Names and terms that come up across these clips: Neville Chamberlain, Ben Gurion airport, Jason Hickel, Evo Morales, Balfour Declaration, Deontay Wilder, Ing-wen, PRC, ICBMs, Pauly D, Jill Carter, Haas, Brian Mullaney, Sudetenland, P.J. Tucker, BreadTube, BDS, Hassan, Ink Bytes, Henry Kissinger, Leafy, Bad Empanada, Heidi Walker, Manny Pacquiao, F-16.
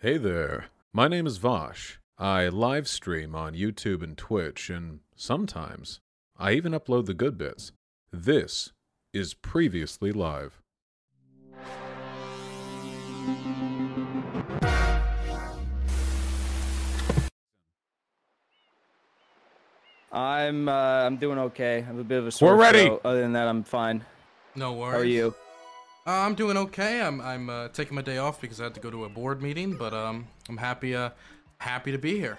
Hey there, my name is Vosh. I live stream on YouTube and Twitch, and sometimes I even upload the good bits. This is Previously Live. I'm doing okay. I have a bit of a sore throat. Other than that, I'm fine. No worries. How are you? I'm doing okay. I'm taking my day off because I had to go to a board meeting, but I'm happy to be here.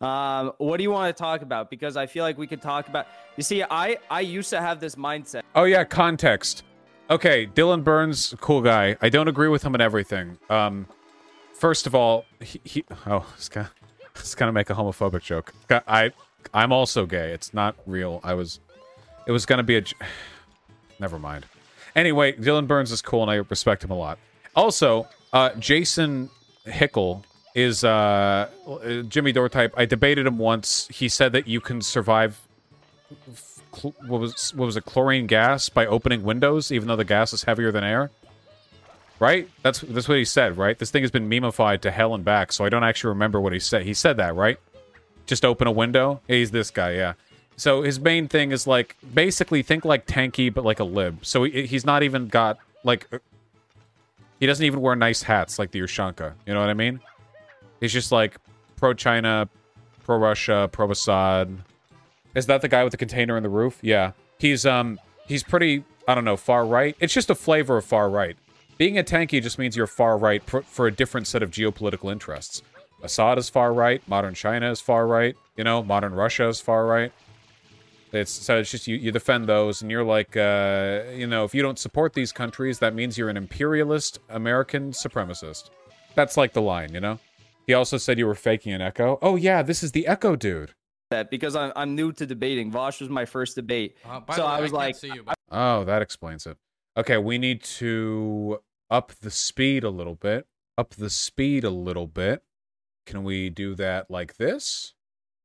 What do you want to talk about? Because I feel like we could talk about. You see, I used to have this mindset. Oh yeah, context. Okay, Dylan Burns, cool guy. I don't agree with him on everything. First of all, he's gonna make a homophobic joke. I'm also gay. It's not real. It was gonna be a. Never mind. Anyway, Dylan Burns is cool, and I respect him a lot. Also, Jason Hickel is Jimmy Dore type. I debated him once. He said that you can survive what was it, chlorine gas by opening windows, even though the gas is heavier than air. Right? That's what he said, right? This thing has been memeified to hell and back, so I don't actually remember what he said. He said that, right? Just open a window? He's this guy, yeah. So his main thing is, like, basically think like Tanky, but like a lib. So he's not even got, like... He doesn't even wear nice hats like the Yushchenko. You know what I mean? He's just, like, pro-China, pro-Russia, pro-Assad. Is that the guy with the container in the roof? Yeah. He's pretty, I don't know, far right. It's just a flavor of far right. Being a Tanky just means you're far right for a different set of geopolitical interests. Assad is far right. Modern China is far right. You know, modern Russia is far right. It's just you defend those, and you're like, you know, if you don't support these countries, that means you're an imperialist American supremacist. That's like the line, you know? He also said you were faking an echo. Oh, yeah, this is the echo dude. That because I'm new to debating. Vosh was my first debate. So I was like... Oh, that explains it. Okay, we need to up the speed a little bit. Can we do that like this?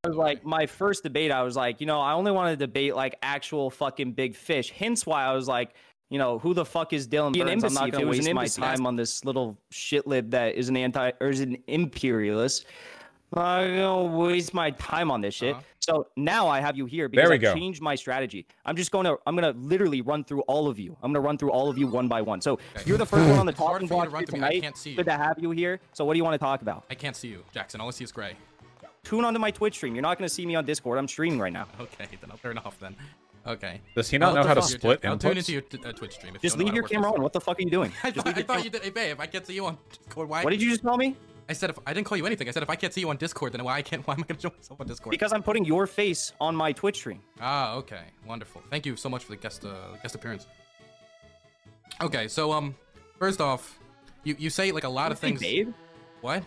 I was like, my first debate, I was like, you know, I only want to debate, like, actual fucking big fish. Hence why I was like, you know, who the fuck is Dylan Burns? I'm not going to waste my time on this little shitlib that is an imperialist. I'm going to waste my time on this shit. Uh-huh. So now I have you here because I changed my strategy. I'm going to literally run through all of you. I'm going to run through all of you one by one. So You're the first one on the talking block tonight. I can't see you. Good to have you here. So what do you want to talk about? I can't see you, Jackson. All I see is gray. Tune onto my Twitch stream. You're not going to see me on Discord. I'm streaming right now. Okay, then I'll turn off then. Okay. Does he not know how to split inputs? I'll tune into your Twitch stream. Just leave your camera on. What the fuck are you doing? I thought you did. Hey, babe, if I can't see you on Discord, why? What did you just call me? I said I didn't call you anything. I said if I can't see you on Discord, then why am I going to join myself on Discord? Because I'm putting your face on my Twitch stream. Ah, okay. Wonderful. Thank you so much for the guest appearance. Okay, so first off, you say like a lot of things. Babe? What?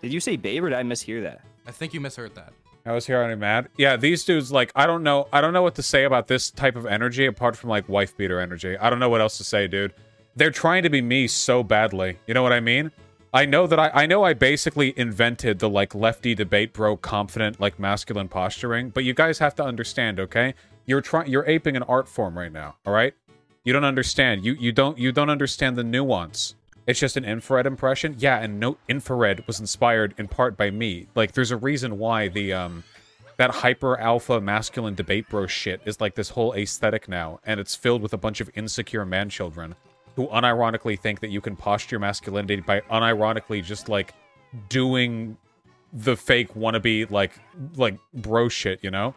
Did you say babe or did I mishear that? I think you misheard that. I was here already mad. Yeah, these dudes, like, I don't know what to say about this type of energy apart from, like, wife beater energy. I don't know what else to say, dude. They're trying to be me so badly. You know what I mean? I know that I basically invented the, like, lefty debate bro confident, like, masculine posturing, but you guys have to understand, okay? You're aping an art form right now, all right? You don't understand. You don't understand the nuance. It's just an infrared impression. Yeah, and no, infrared was inspired in part by me. Like, there's a reason why the that hyper alpha masculine debate bro shit is like this whole aesthetic now, and it's filled with a bunch of insecure man children who unironically think that you can posture masculinity by unironically just like doing the fake wannabe like bro shit, you know?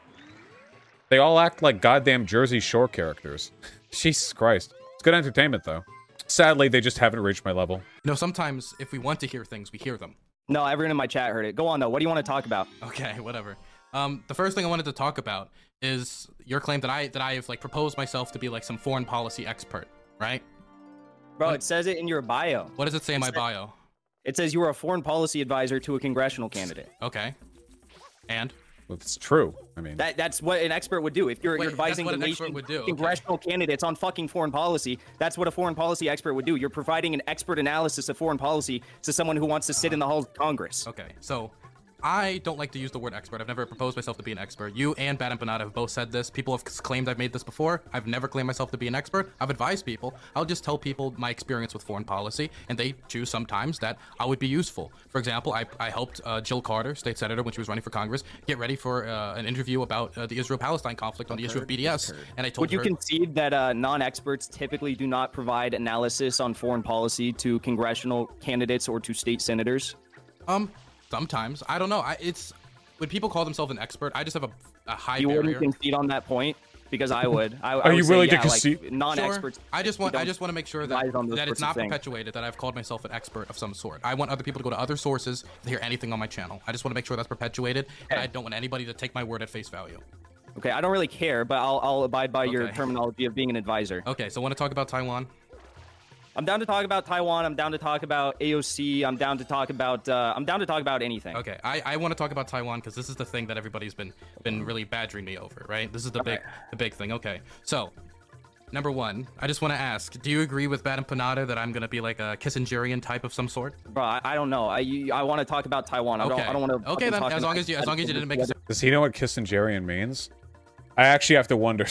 They all act like goddamn Jersey Shore characters. Jesus Christ. It's good entertainment though. Sadly, they just haven't reached my level. You know, sometimes if we want to hear things, we hear them. No, everyone in my chat heard it. Go on, though. What do you want to talk about? Okay, whatever. The first thing I wanted to talk about is your claim that I have, like, proposed myself to be, like, some foreign policy expert, right? Bro, it says it in your bio. What does it say in my bio? It says you are a foreign policy advisor to a congressional candidate. Okay. And? Well, it's true. I mean, that's what an expert would do. If you're advising the nation congressional candidates on fucking foreign policy, that's what a foreign policy expert would do. You're providing an expert analysis of foreign policy to someone who wants to sit in the halls of Congress. Okay, so I don't like to use the word expert. I've never proposed myself to be an expert. You and Bad Empanada have both said this. People have claimed I've made this before. I've never claimed myself to be an expert. I've advised people. I'll just tell people my experience with foreign policy, and they choose sometimes that I would be useful. For example, I helped Jill Carter, state senator, when she was running for Congress, get ready for an interview about the Israel-Palestine conflict on the issue of BDS, and I told her— Would you concede that non-experts typically do not provide analysis on foreign policy to congressional candidates or to state senators? Sometimes. I don't know. When people call themselves an expert, I just have a high barrier. You wouldn't concede on that point? Because I would. Are you willing to concede? Like, non-experts. Sure. I just want to make sure that it's not perpetuated that I've called myself an expert of some sort. I want other people to go to other sources to hear anything on my channel. I just want to make sure that's perpetuated, and I don't want anybody to take my word at face value. Okay, I don't really care, but I'll abide by your terminology of being an advisor. Okay, so want to talk about Taiwan? I'm down to talk about Taiwan. I'm down to talk about AOC. I'm down to talk about anything. Okay, I want to talk about Taiwan because this is the thing that everybody's been really badgering me over, right? This is the big thing. Okay, so number one, I just want to ask: do you agree with Bad Empanada that I'm gonna be like a Kissingerian type of some sort? Bro, I don't know. I want to talk about Taiwan. I don't want to. Okay, then as long as you didn't make a... Does he know what Kissingerian means? I actually have to wonder.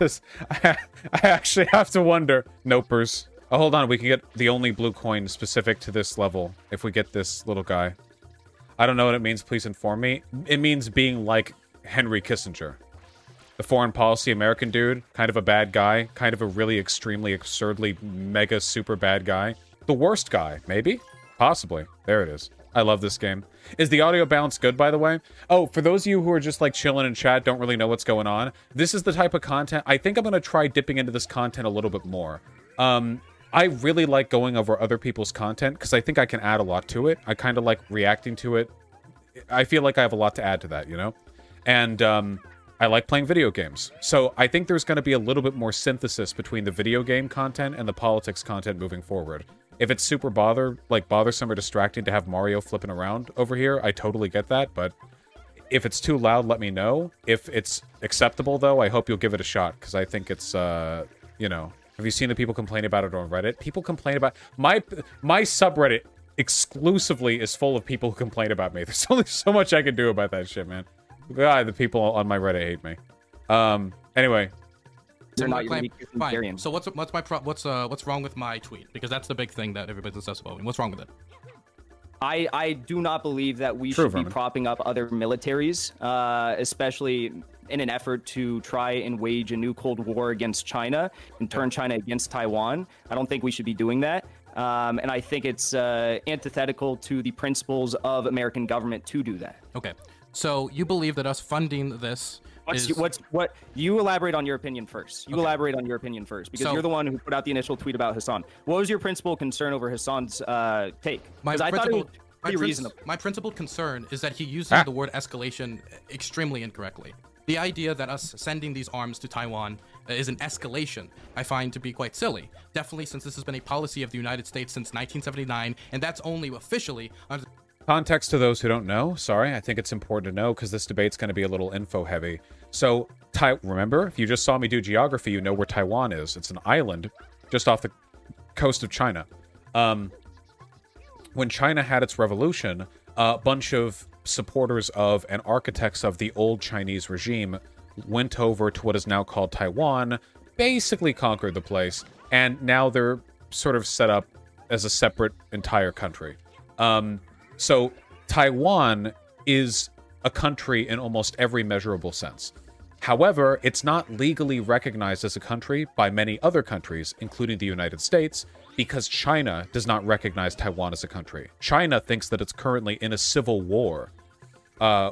I actually have to wonder. Nopers. Oh, hold on. We can get the only blue coin specific to this level if we get this little guy. I don't know what it means. Please inform me. It means being like Henry Kissinger. The foreign policy American dude. Kind of a bad guy. Kind of a really extremely, absurdly, mega, super bad guy. The worst guy, maybe? Possibly. There it is. I love this game. Is the audio balance good, by the way? Oh, for those of you who are just like chilling in chat, don't really know what's going on, this is the type of content... I think I'm going to try dipping into this content a little bit more. I really like going over other people's content because I think I can add a lot to it. I kind of like reacting to it. I feel like I have a lot to add to that, you know? And I like playing video games. So I think there's going to be a little bit more synthesis between the video game content and the politics content moving forward. If it's super bothersome or distracting to have Mario flipping around over here, I totally get that. But if it's too loud, let me know. If it's acceptable, though, I hope you'll give it a shot because I think it's, you know... Have you seen the people complain about it on Reddit? People complain about... My subreddit exclusively is full of people who complain about me. There's only so much I can do about that shit, man. God, the people on my Reddit hate me. Anyway. They're not fine. So what's wrong with my tweet? Because that's the big thing that everybody's obsessed about. What's wrong with it? I do not believe that we should be propping up other militaries, especially in an effort to try and wage a new Cold War against China and turn China against Taiwan. I don't think we should be doing that. And I think it's antithetical to the principles of American government to do that. Okay. So you believe that us funding this... You elaborate on your opinion first. Elaborate on your opinion first, because you're the one who put out the initial tweet about Hassan. What was your principal concern over Hassan's take? Because I thought it was pretty reasonable. My principal concern is that he uses the word escalation extremely incorrectly. The idea that us sending these arms to Taiwan is an escalation, I find to be quite silly. Definitely, since this has been a policy of the United States since 1979, and that's only officially under... Context to those who don't know, sorry, I think it's important to know because this debate's going to be a little info heavy. So, remember, if you just saw me do geography, you know where Taiwan is. It's an island just off the coast of China. When China had its revolution, a bunch of supporters of and architects of the old Chinese regime went over to what is now called Taiwan, basically conquered the place, and now they're sort of set up as a separate entire country. So Taiwan is a country in almost every measurable sense. However, it's not legally recognized as a country by many other countries, including the United States, because China does not recognize Taiwan as a country. China thinks that it's currently in a civil war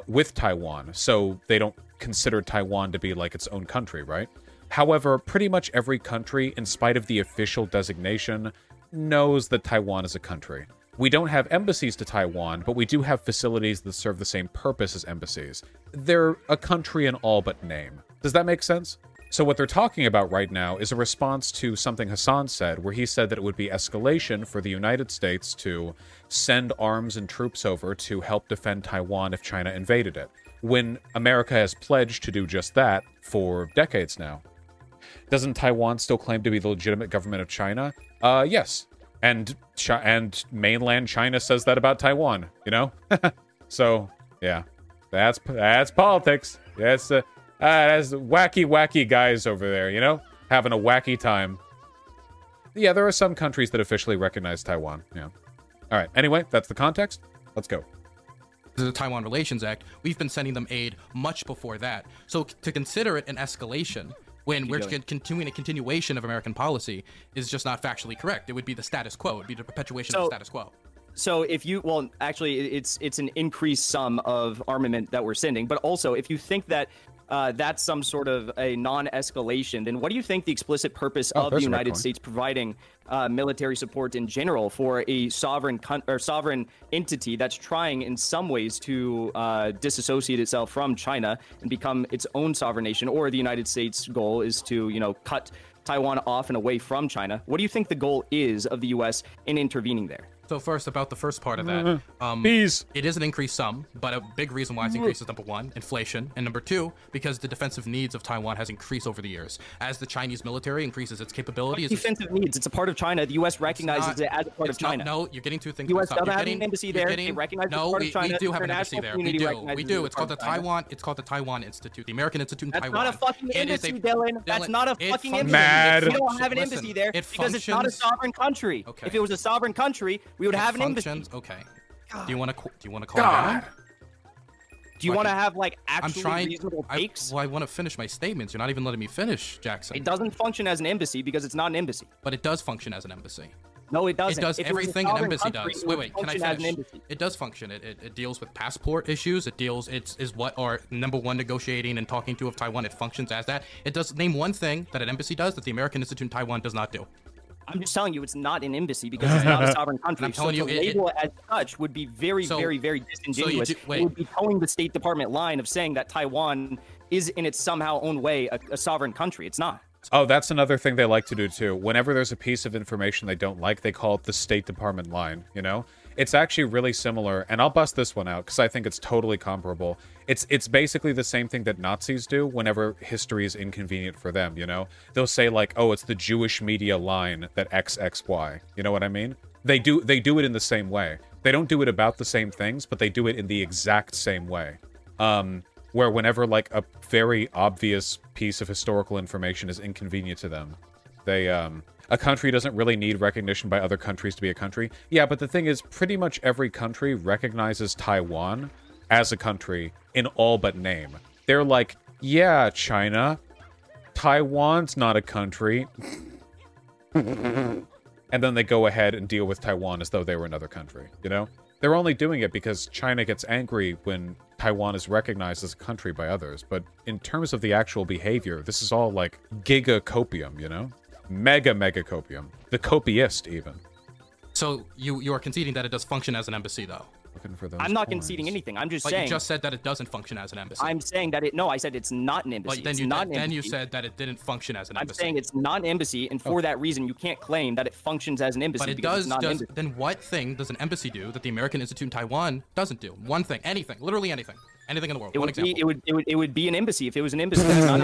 with Taiwan, so they don't consider Taiwan to be like its own country, right? However, pretty much every country, in spite of the official designation, knows that Taiwan is a country. We don't have embassies to Taiwan, but we do have facilities that serve the same purpose as embassies. They're a country in all but name. Does that make sense? So what they're talking about right now is a response to something Hassan said, where he said that it would be escalation for the United States to send arms and troops over to help defend Taiwan if China invaded it, when America has pledged to do just that for decades now. Doesn't Taiwan still claim to be the legitimate government of China? Yes. And mainland China says that about Taiwan, you know? So, Yeah, that's politics. That's wacky guys over there, you know, having a wacky time. Yeah, there are some countries that officially recognize Taiwan. Yeah. All right. Anyway, that's the context. Let's go. The Taiwan Relations Act, we've been sending them aid much before that. So to consider it an escalation when we're continuing a continuation of American policy is just not factually correct. It would be the status quo. It would be the perpetuation of the status quo. So if you, well, actually, it's an increased sum of armament that we're sending. But also, if you think that that's some sort of a non-escalation, then what do you think the explicit purpose of the United States providing military support in general for a sovereign entity that's trying in some ways to disassociate itself from China and become its own sovereign nation? Or the United States' goal is to, you know, cut Taiwan off and away from China. What do you think the goal is of the U.S. in intervening there? So first, about the first part of that, it is an increased sum, but a big reason why it's increased is, number one, inflation, and number two, because the defensive needs of Taiwan has increased over the years. As the Chinese military increases its capabilities... Defensive needs, it's a part of China. The U.S. recognizes it as a part of China. No, you're getting two things. The U.S. doesn't have an embassy there. They recognize it as a part of China. No, we do have an embassy there. We do. It's called the Taiwan Institute, the American Institute in Taiwan. That's not a fucking embassy, Dylan. That's not a fucking embassy. We don't have an embassy there because it's not a sovereign country. If it was a sovereign country... We would have an embassy. Okay. God. Do you want to call it down? Do you want to have like actually reasonable takes? I want to finish my statements. You're not even letting me finish, Jackson. It doesn't function as an embassy because it's not an embassy. But it does function as an embassy. No, it doesn't. It does everything an embassy does. Wait, can I finish? It does function. It deals with passport issues. It's what are number one negotiating and talking to of Taiwan. It functions as that. It does name one thing that an embassy does that the American Institute in Taiwan does not do. I'm just telling you, it's not an embassy because it's not a sovereign country. I'm telling you, label it as such would be very, very disingenuous. It would be towing the State Department line of saying that Taiwan is in its somehow own way a sovereign country. It's not. Oh, that's another thing they like to do, too. Whenever there's a piece of information they don't like, they call it the State Department line, you know? It's actually really similar, and I'll bust this one out because I think it's totally comparable. It's basically the same thing that Nazis do whenever history is inconvenient for them, you know? They'll say, like, oh, it's the Jewish media line that XXY. You know what I mean? They do it in the same way. They don't do it about the same things, but they do it in the exact same way. Where whenever, like, a very obvious piece of historical information is inconvenient to them, they, a country doesn't really need recognition by other countries to be a country. Yeah, but the thing is, pretty much every country recognizes Taiwan as a country in all but name. They're like, yeah, China, Taiwan's not a country. And then they go ahead and deal with Taiwan as though they were another country, you know? They're only doing it because China gets angry when Taiwan is recognized as a country by others. But in terms of the actual behavior, this is all like gigacopium, you know? Mega copium. The copiest, even. So you are conceding that it does function as an embassy, though? Looking for those I'm not conceding anything. I'm just saying... But you just said that it doesn't function as an embassy. I'm saying that it... No, I said it's not an embassy. But then, you said that it didn't function as an embassy. I'm saying it's not an embassy, and for that reason, you can't claim that it functions as an embassy. But it does... Then what thing does an embassy do that the American Institute in Taiwan doesn't do? One thing. Anything. Literally anything. Anything in the world. It would be an embassy if it was an embassy. That's not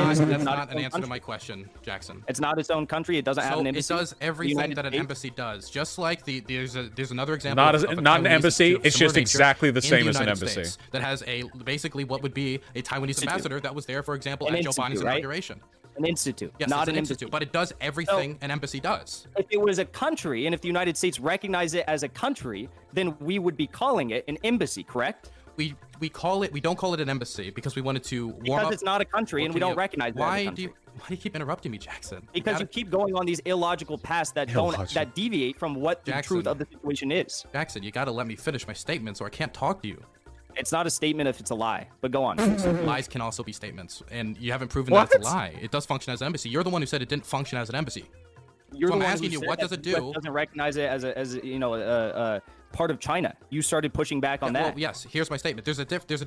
an answer to my question, Jackson. It's not its own country. It doesn't have an embassy. It does everything that an embassy does. Just like there's another example. Not an embassy. It's just exactly the same as an embassy. That has basically what would be a Taiwanese ambassador that was there, for example, at Joe Biden's inauguration. An institute, yes, not an institute, but it does everything an embassy does. If it was a country, and if the United States recognized it as a country, then we would be calling it an embassy, correct? We call it, we don't call it an embassy because we wanted to warm up. Because it's not a country and we don't recognize it. Why do you keep interrupting me, Jackson? Because you keep going on these illogical paths that deviate from what the truth of the situation is. Jackson, you got to let me finish my statements or I can't talk to you. It's not a statement if it's a lie, but go on. Lies can also be statements, and you haven't proven that it's a lie. It does function as an embassy. You're the one who said it didn't function as an embassy. So I'm asking you, what does it do? It doesn't recognize it as part of China. You started pushing back on that. Well, yes, here's my statement. There's a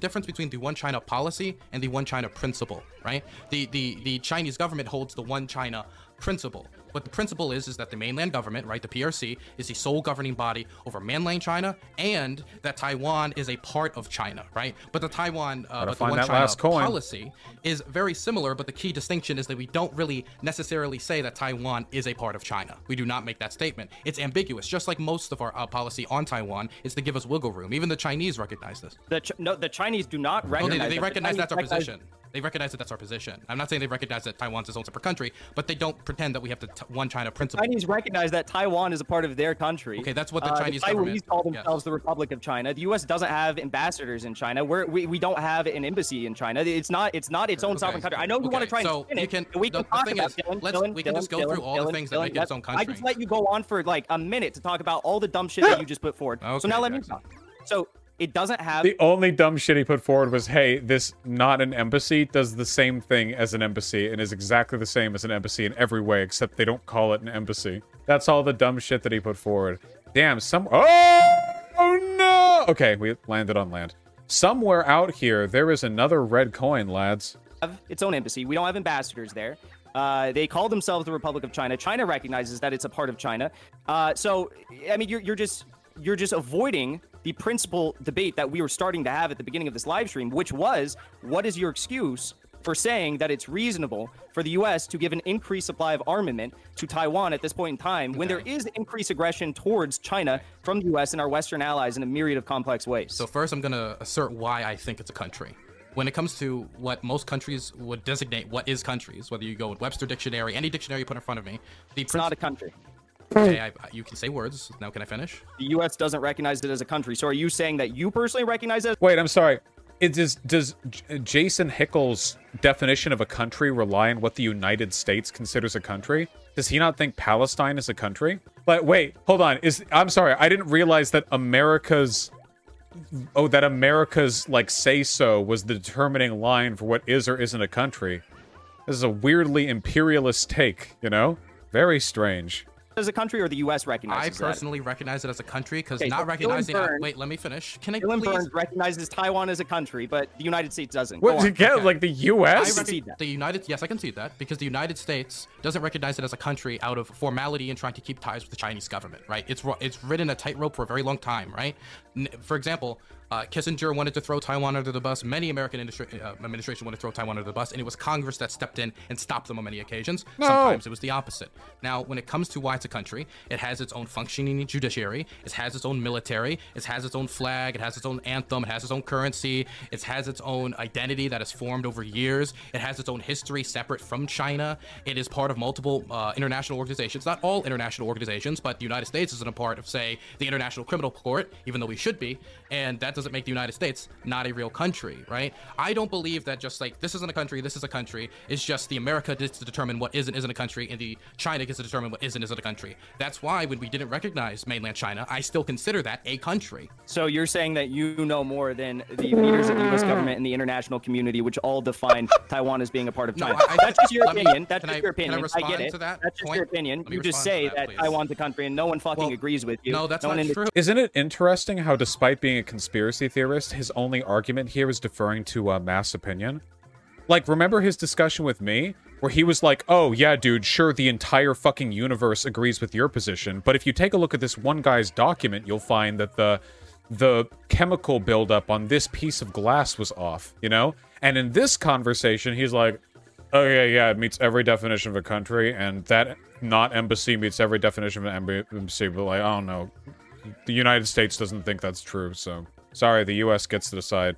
difference between the One China policy and the One China principle, right? The Chinese government holds the One China principle. What the principle is that the mainland government, right, the PRC, is the sole governing body over mainland China, and that Taiwan is a part of China, right? But the Taiwan, but the One China policy is very similar, but the key distinction is that we don't really necessarily say that Taiwan is a part of China. We do not make that statement. It's ambiguous, just like most of our policy on Taiwan is to give us wiggle room. Even the Chinese recognize this. No, the Chinese do not recognize that. They recognize that's our position. They recognize that that's our position. I'm not saying they recognize that Taiwan's its own separate country, but they don't pretend that we have the One China principle. The Chinese recognize that Taiwan is a part of their country. Okay, that's what the Chinese government... The Taiwanese call themselves the Republic of China. The U.S. doesn't have ambassadors in China. We don't have an embassy in China. It's not its own sovereign country. I know you want to try and spin it. We can just go through all the things that make it its own country. I just let you go on for like a minute to talk about all the dumb shit that you just put forward. Okay, so now let me talk. So... It doesn't have... The only dumb shit he put forward was, hey, this not an embassy does the same thing as an embassy and is exactly the same as an embassy in every way, except they don't call it an embassy. That's all the dumb shit that he put forward. Damn, Oh, no! Okay, we landed on land. Somewhere out here, there is another red coin, lads. Its own embassy. We don't have ambassadors there. They call themselves the Republic of China. China recognizes that it's a part of China. So, I mean, you're just avoiding... the principal debate that we were starting to have at the beginning of this live stream, which was, what is your excuse for saying that it's reasonable for the U.S. to give an increased supply of armament to Taiwan at this point in time, when there is increased aggression towards China from the U.S. and our Western allies in a myriad of complex ways? So first, I'm going to assert why I think it's a country. When it comes to what most countries would designate what is countries, whether you go with Webster Dictionary, any dictionary you put in front of me, it's not a country. Okay, you can say words. Now can I finish? The U.S. doesn't recognize it as a country. So are you saying that you personally recognize it? Wait, I'm sorry. Does Jason Hickel's definition of a country rely on what the United States considers a country? Does he not think Palestine is a country? But wait, hold on. I'm sorry. I didn't realize that America's like say-so was the determining line for what is or isn't a country. This is a weirdly imperialist take, you know? Very strange. As a country, or the U.S. recognizes it? I personally recognize it as a country, because recognizing... Burns, wait, let me finish. Can I Dylan please... Burns recognizes Taiwan as a country, but the United States doesn't. What, like the U.S.? Yes, I concede that, because the United States doesn't recognize it as a country out of formality and trying to keep ties with the Chinese government, right? It's ridden a tightrope for a very long time, right? For example... Kissinger wanted to throw Taiwan under the bus. Many American administration wanted to throw Taiwan under the bus, and it was Congress that stepped in and stopped them on many occasions. No. Sometimes it was the opposite. Now, when it comes to why it's a country, it has its own functioning judiciary, it has its own military, it has its own flag, it has its own anthem, it has its own currency, it has its own identity that is formed over years, it has its own history separate from China, it is part of multiple international organizations, not all international organizations, but the United States isn't a part of, say, the International Criminal Court, even though we should be, and that doesn't make the United States not a real country, right? I don't believe that just like this isn't a country, this is a country. It's just the America gets to determine what is and isn't a country, and the China gets to determine what is and isn't a country. That's why when we didn't recognize mainland China, I still consider that a country. So you're saying that you know more than the leaders of the U.S. government and the international community, which all define Taiwan as being a part of China. No, that's just your opinion. I get it. That's just your opinion. You just say that Taiwan's a country, and no one fucking agrees with you. No, that's not true. Isn't it interesting how, despite being a conspiracy theorist, his only argument here is deferring to mass opinion? Like, remember his discussion with me where he was like, oh yeah dude, sure, the entire fucking universe agrees with your position, but if you take a look at this one guy's document, you'll find that the chemical buildup on this piece of glass was off, you know? And in this conversation he's like, oh yeah, it meets every definition of a country, and that not embassy meets every definition of an embassy, but like, I don't know, the United States doesn't think that's true, so sorry, the U.S. gets to decide.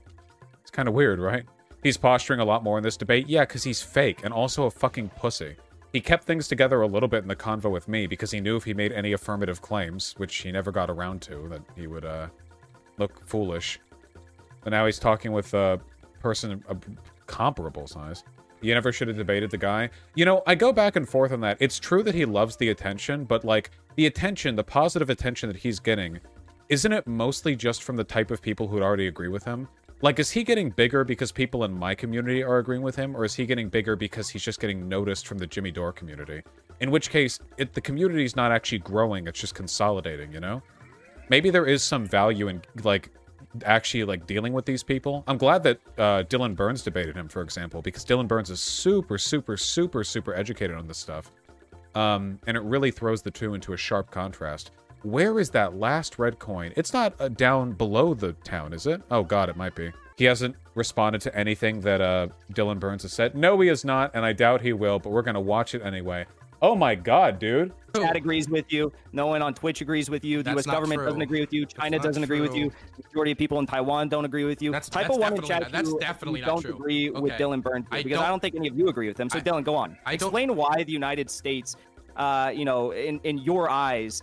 It's kind of weird, right? He's posturing a lot more in this debate. Yeah, because he's fake and also a fucking pussy. He kept things together a little bit in the convo with me because he knew if he made any affirmative claims, which he never got around to, that he would look foolish. But now he's talking with a person of comparable size. You never should have debated the guy. You know, I go back and forth on that. It's true that he loves the attention, but like, the attention, the positive attention that he's getting, isn't it mostly just from the type of people who'd already agree with him? Like, is he getting bigger because people in my community are agreeing with him, or is he getting bigger because he's just getting noticed from the Jimmy Dore community? In which case, the community's not actually growing, it's just consolidating, you know? Maybe there is some value in, like, actually, like, dealing with these people. I'm glad that Dylan Burns debated him, for example, because Dylan Burns is super, super, super, super educated on this stuff. And it really throws the two into a sharp contrast. Where is that last red coin? It's not down below the town, is it? Oh God, it might be. He hasn't responded to anything that Dylan Burns has said. No, he has not, and I doubt he will, but we're gonna watch it anyway. Oh my God, dude. Chat agrees with you. No one on Twitch agrees with you. The U.S. government doesn't agree with you. China doesn't agree with you. The majority of people in Taiwan don't agree with you. Type of one in chat you don't agree with Dylan Burns because I don't think any of you agree with him. So Dylan, go on. Explain why the United States, you know, in your eyes,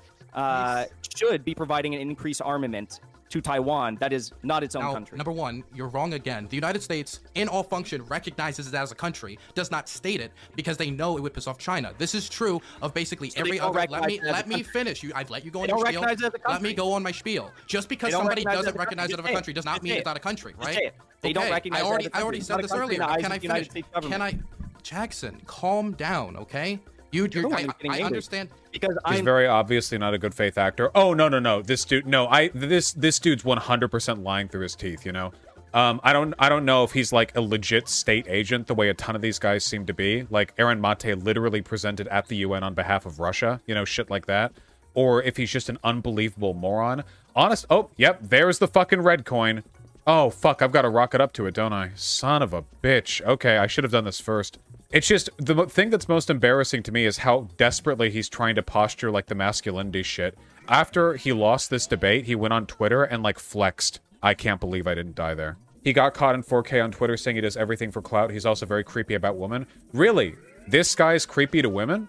should be providing an increased armament to Taiwan that is not its own country. Number one, you're wrong again. The United States, in all function, recognizes it as a country, does not state it because they know it would piss off China. This is true of basically every other. Let me finish. I've let you go on your spiel. Let me go on my spiel. Just because somebody doesn't recognize it as a country does not mean it's not a country, right? They don't recognize it. I already said this earlier. Can I finish? Can I, Jackson? Calm down, okay? I understand because he's very obviously not a good faith actor. Oh no, no, no! This dude, no, this dude's 100% lying through his teeth. You know, I don't know if he's like a legit state agent the way a ton of these guys seem to be. Like Aaron Mate literally presented at the UN on behalf of Russia. You know, shit like that. Or if he's just an unbelievable moron. Honest. Oh, yep. There's the fucking red coin. Oh fuck! I've got to rocket up to it, don't I? Son of a bitch. Okay, I should have done this first. It's just, the thing that's most embarrassing to me is how desperately he's trying to posture, like, the masculinity shit. After he lost this debate, he went on Twitter and, like, flexed. I can't believe I didn't die there. He got caught in 4K on Twitter saying he does everything for clout. He's also very creepy about women. Really? This guy's creepy to women?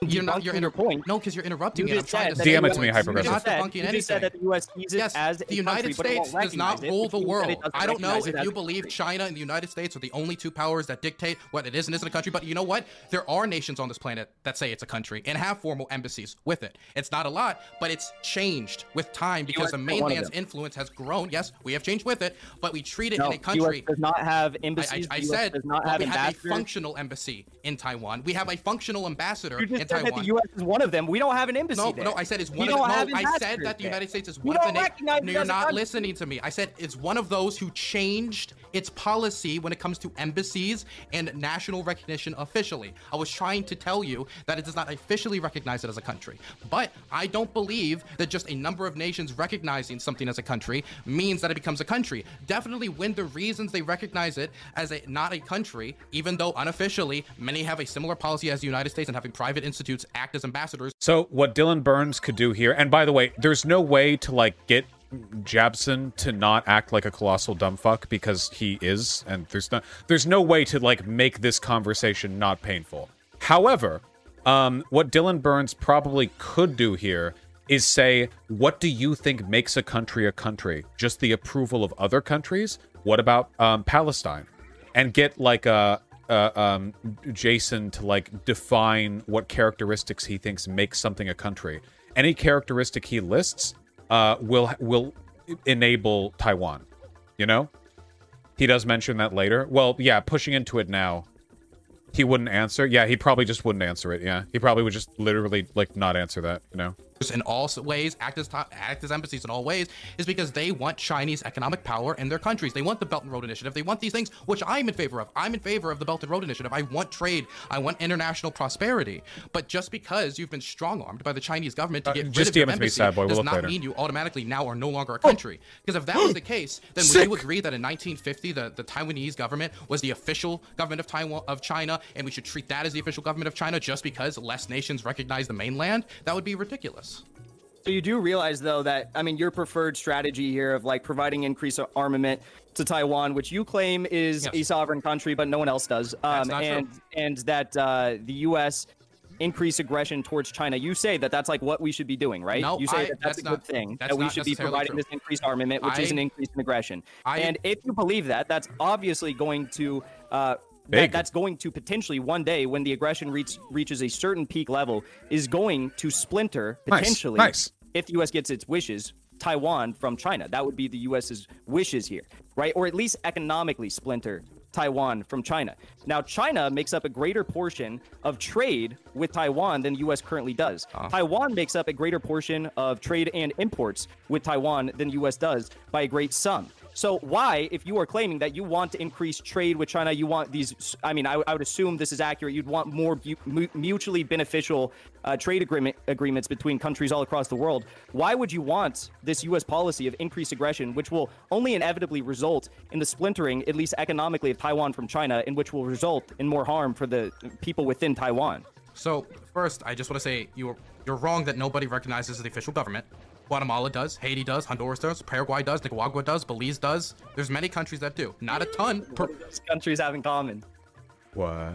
You're not, you're interrupting. No, because you're interrupting. I'm trying to DM it to me, hyperaggressive. You just said that the U.S. sees it as a country, but it won't recognize it. Yes, the United States does not rule the world. I don't know if you believe China and the United States are the only two powers that dictate what it is and isn't a country, but you know what? There are nations on this planet that say it's a country and have formal embassies with it. It's not a lot, but it's changed with time because the mainland's influence has grown. Yes, we have changed with it, but we treat it in a country. Does not have embassies. I said we have a functional embassy in Taiwan. We have a functional ambassador in Taiwan. That the U.S. is one of them. We don't have an embassy there. No, I said it's one of them. No, I said that the United States is one of them. No, you're not listening to me. I said it's one of those who changed its policy when it comes to embassies and national recognition officially. I was trying to tell you that it does not officially recognize it as a country. But I don't believe that just a number of nations recognizing something as a country means that it becomes a country. Definitely when the reasons they recognize it as not a country, even though unofficially, many have a similar policy as the United States and having private institutes act as ambassadors. So what Dylan Burns could do here, and by the way, there's no way to like get Jabson to not act like a colossal dumbfuck because he is, and there's no way to like make this conversation not painful. However, what Dylan Burns probably could do here is say, what do you think makes a country a country? Just the approval of other countries? What about Palestine? And get like a Jason to like define what characteristics he thinks make something a country. Any characteristic he lists will enable Taiwan. You know, he does mention that later. Well, yeah, pushing into it now, he wouldn't answer. Yeah, he probably just wouldn't answer it. Yeah, he probably would just literally like not answer that. You know. In all ways, act as embassies in all ways, is because they want Chinese economic power in their countries. They want the Belt and Road Initiative. They want these things, which I'm in favor of. I'm in favor of the Belt and Road Initiative. I want trade. I want international prosperity. But just because you've been strong-armed by the Chinese government to get rid of your embassy does not mean you automatically now are no longer a country. Because if that was the case, then would you agree that in 1950, the Taiwanese government was the official government of Taiwan, of China, and we should treat that as the official government of China just because less nations recognize the mainland? That would be ridiculous. So you do realize, though, that, I mean, your preferred strategy here of like providing increased armament to Taiwan, which you claim is a sovereign country, but no one else does. And that the U.S. increase aggression towards China. You say that that's like what we should be doing, right? No, you say that's a good thing, that we should be providing this increased armament, which is an increase in aggression. And if you believe that, that's obviously going to that's going to potentially one day, when the aggression reaches a certain peak level, is going to splinter potentially. If the U.S. gets its wishes, Taiwan from China. That would be the U.S.'s wishes here, right? Or at least economically splinter Taiwan from China. Now, China makes up a greater portion of trade with Taiwan than the U.S. currently does. Taiwan makes up a greater portion of trade and imports with Taiwan than the U.S. does by a great sum. So why, if you are claiming that you want to increase trade with China, you want these, I mean, I would assume this is accurate, you'd want more mutually beneficial trade agreements between countries all across the world. Why would you want this U.S. policy of increased aggression, which will only inevitably result in the splintering, at least economically, of Taiwan from China, and which will result in more harm for the people within Taiwan? So first, I just want to say you're wrong that nobody recognizes the official government. Guatemala does, Haiti does, Honduras does, Paraguay does, Nicaragua does, Belize does. There's many countries that do. Not a ton. What do those countries have in common? What?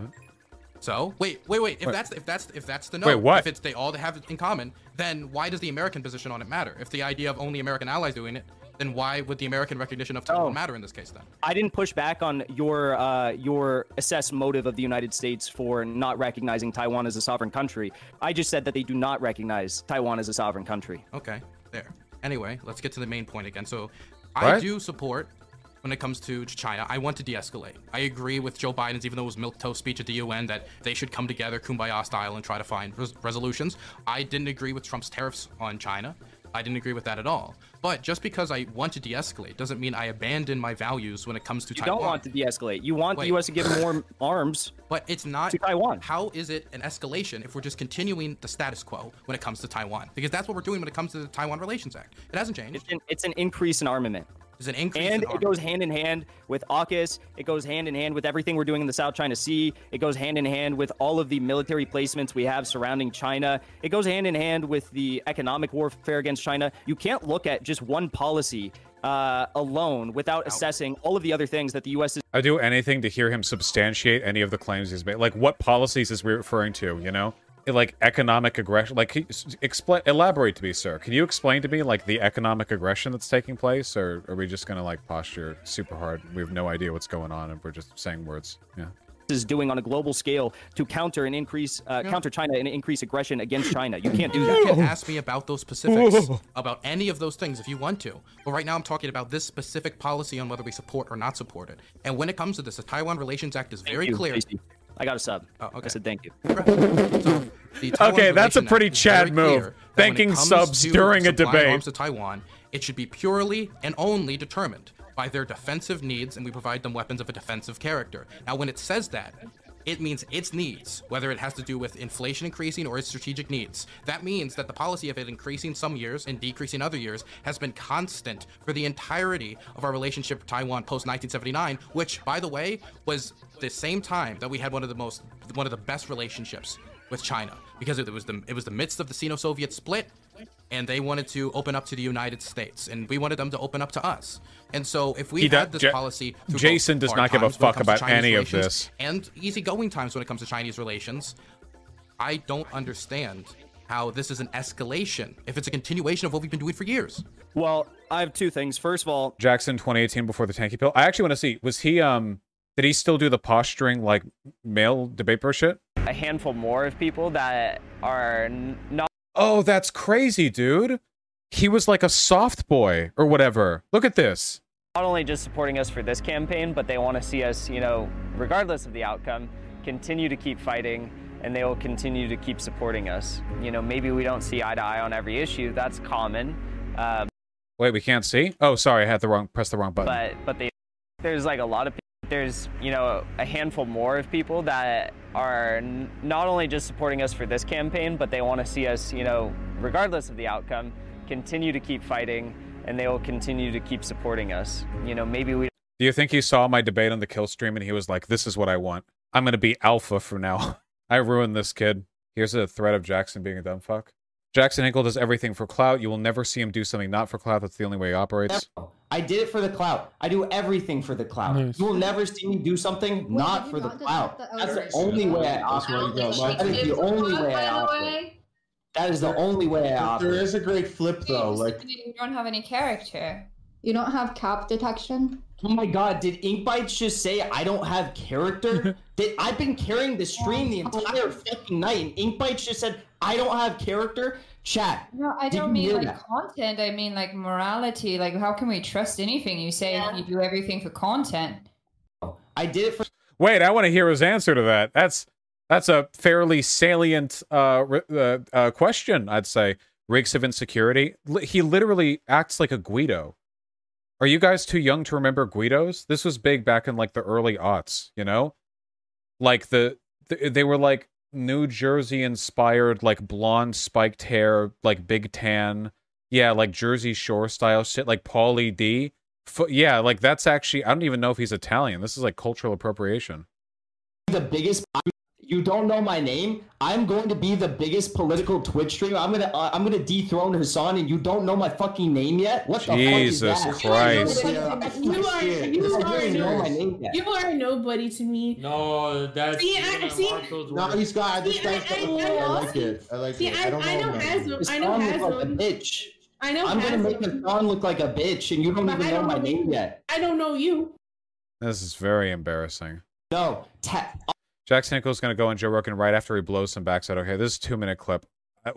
So wait. If that's the no, wait, what? If it's they all have it in common, then why does the American position on it matter? If the idea of only American allies doing it, then why would the American recognition of Taiwan matter in this case then? I didn't push back on your assessed motive of the United States for not recognizing Taiwan as a sovereign country. I just said that they do not recognize Taiwan as a sovereign country. Okay, there. Anyway, let's get to the main point again. So what? I do support, when it comes to China, I want to de-escalate. I agree with Joe Biden's, even though it was milquetoast speech at the UN, that they should come together kumbaya style and try to find resolutions. I didn't agree with Trump's tariffs on China. I didn't agree with that at all. But just because I want to de-escalate doesn't mean I abandon my values when it comes to Taiwan. You don't want to de-escalate. You want the U.S. to give more arms but it's not to Taiwan. How is it an escalation if we're just continuing the status quo when it comes to Taiwan? Because that's what we're doing when it comes to the Taiwan Relations Act. It hasn't changed. It's an increase in armament. And it goes hand in hand with AUKUS. It goes hand in hand with everything we're doing in the South China Sea. It goes hand in hand with all of the military placements we have surrounding China. It goes hand in hand with the economic warfare against China. You can't look at just one policy alone without assessing all of the other things that the U.S. is. I do anything to hear him substantiate any of the claims he's made. Like, what policies is we referring to, you know? Like, economic aggression? Like, elaborate to me, sir. Can you explain to me, like, the economic aggression that's taking place? Or are we just going to, like, posture super hard? We have no idea what's going on, and we're just saying words. Yeah. Is doing on a global scale to counter and increase counter China and increase aggression against China. You can't do that. You can ask me about those specifics, about any of those things if you want to. But right now I'm talking about this specific policy on whether we support or not support it. And when it comes to this, the Taiwan Relations Act is very clear. Casey, I got a sub. Oh, okay. I said thank you. So okay, that's a pretty Chad move. Thanking subs during a debate. Arms to Taiwan, it should be purely and only determined by their defensive needs, and we provide them weapons of a defensive character. Now, when it says that, it means its needs, whether it has to do with inflation increasing or its strategic needs. That means that the policy of it increasing some years and decreasing other years has been constant for the entirety of our relationship with Taiwan post-1979, which, by the way, was the same time that we had one of the best relationships with China, because it was the midst of the Sino-Soviet split, and they wanted to open up to the United States, and we wanted them to open up to us. And so if we had this policy, Jason does not give a fuck about any of this. And easygoing times when it comes to Chinese relations, I don't understand how this is an escalation if it's a continuation of what we've been doing for years. Well, I have two things. First of all, Jackson 2018 before the tanky pill. I actually want to see, was he did he still do the posturing like male debate bullshit? A handful more of people that are not. Oh, that's crazy, dude. He was like a soft boy or whatever. Look at this. Not only just supporting us for this campaign, but they want to see us, you know, regardless of the outcome, continue to keep fighting, and they will continue to keep supporting us. You know, maybe we don't see eye to eye on every issue. That's common. Wait, we can't see? Oh, sorry, I had pressed the wrong button. But there's like a lot of people. There's, you know, a handful more of people that are not only just supporting us for this campaign, but they want to see us, you know, regardless of the outcome, continue to keep fighting, and they will continue to keep supporting us. You know, maybe we... Do you think he saw my debate on the kill stream and he was like, this is what I want. I'm going to be alpha from now. I ruined this kid. Here's a threat of Jackson being a dumb fuck. Jackson Hinkle does everything for clout. You will never see him do something not for clout. That's the only way he operates. I did it for the clout. I do everything for the clout. Nice. You will never see me do something not for the clout. That's the only way I operate. That is the only way I operate. That is the only way I operate. There is a great flip though. Like, you don't have any character. You don't have cap detection. Oh my god, did Ink Bytes just say I don't have character? I've been carrying the stream the entire fucking night, and Ink Bytes just said I don't have character? Chat. No, I don't mean like that. Content, I mean like morality. Like, how can we trust anything you say if you do everything for content? I did it for... Wait, I want to hear his answer to that. That's a fairly salient question, I'd say. Reeks of insecurity. He literally acts like a Guido. Are you guys too young to remember Guidos? This was big back in, like, the early aughts, you know? Like, they were, like, New Jersey-inspired, like, blonde, spiked hair, like, big tan. Yeah, like, Jersey Shore-style shit, like, Pauly D. Yeah, like, that's actually... I don't even know if he's Italian. This is, like, cultural appropriation. The biggest... You don't know my name. I'm going to be the biggest political Twitch streamer. I'm gonna dethrone Hassan, and you don't know my fucking name yet. What the Jesus fuck is that? Christ! You are nobody to me. No, that's. See, he's got this guy. I like it. I like it. I know Hassan. I'm gonna make Hassan look like a bitch, and you don't even know my name yet. I don't know you. This is very embarrassing. No. Jackson Hinkle's going to go on Joe Rogan right after he blows some backside. Okay, this is a 2-minute clip.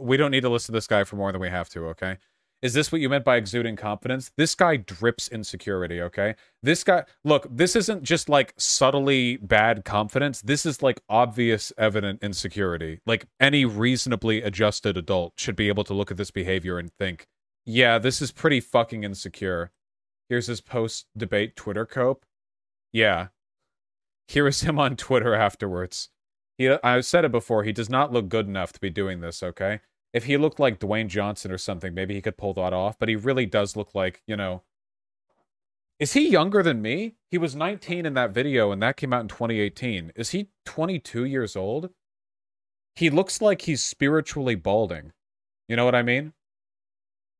We don't need to listen to this guy for more than we have to, okay? Is this what you meant by exuding confidence? This guy drips insecurity, okay? This guy... Look, this isn't just, like, subtly bad confidence. This is, like, obvious, evident insecurity. Like, any reasonably adjusted adult should be able to look at this behavior and think, yeah, this is pretty fucking insecure. Here's his post-debate Twitter cope. Yeah. Here is him on Twitter afterwards. I've said it before, he does not look good enough to be doing this, okay? If he looked like Dwayne Johnson or something, maybe he could pull that off, but he really does look like, you know... Is he younger than me? He was 19 in that video, and that came out in 2018. Is he 22 years old? He looks like he's spiritually balding. You know what I mean?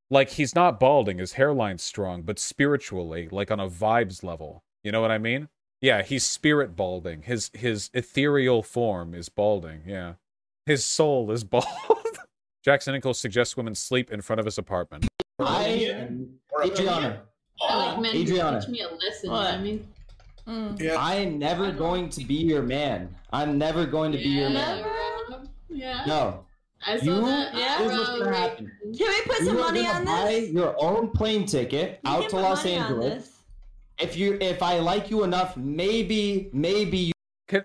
Like, he's not balding, his hairline's strong, but spiritually, like on a vibes level. You know what I mean? Yeah, he's spirit balding. His ethereal form is balding, yeah. His soul is bald. Jackson Hinkle suggests women sleep in front of his apartment. Adriana. Oh, man, Adriana. Teach me a lesson, I mean. Yeah. I'm never going to be your man. I'm never going to be your man. Yeah. No. I saw that. Yeah, bro. Can we put some money on this? Buy your own plane ticket out to Los Angeles. If I like you enough, maybe you can.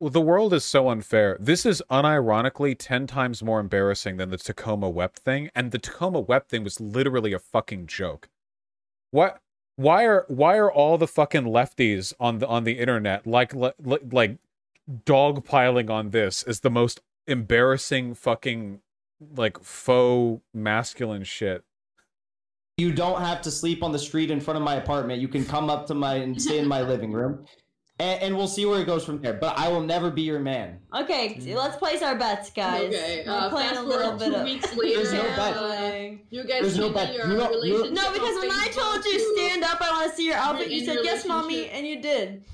Well, the world is so unfair. This is unironically 10 times more embarrassing than the Tacoma Web thing, and the Tacoma Web thing was literally a fucking joke. What? Why are all the fucking lefties on the internet like dogpiling on this as the most embarrassing fucking like faux masculine shit? You don't have to sleep on the street in front of my apartment. You can come up to my and stay in my living room, and we'll see where it goes from there. But I will never be your man. Okay, let's place our bets, guys. Okay, plan a little bit. 2 weeks later, there's no bet. You guys, there's no bet. No, because when I told you stand up, I want to see your outfit. You said yes, mommy, and you did.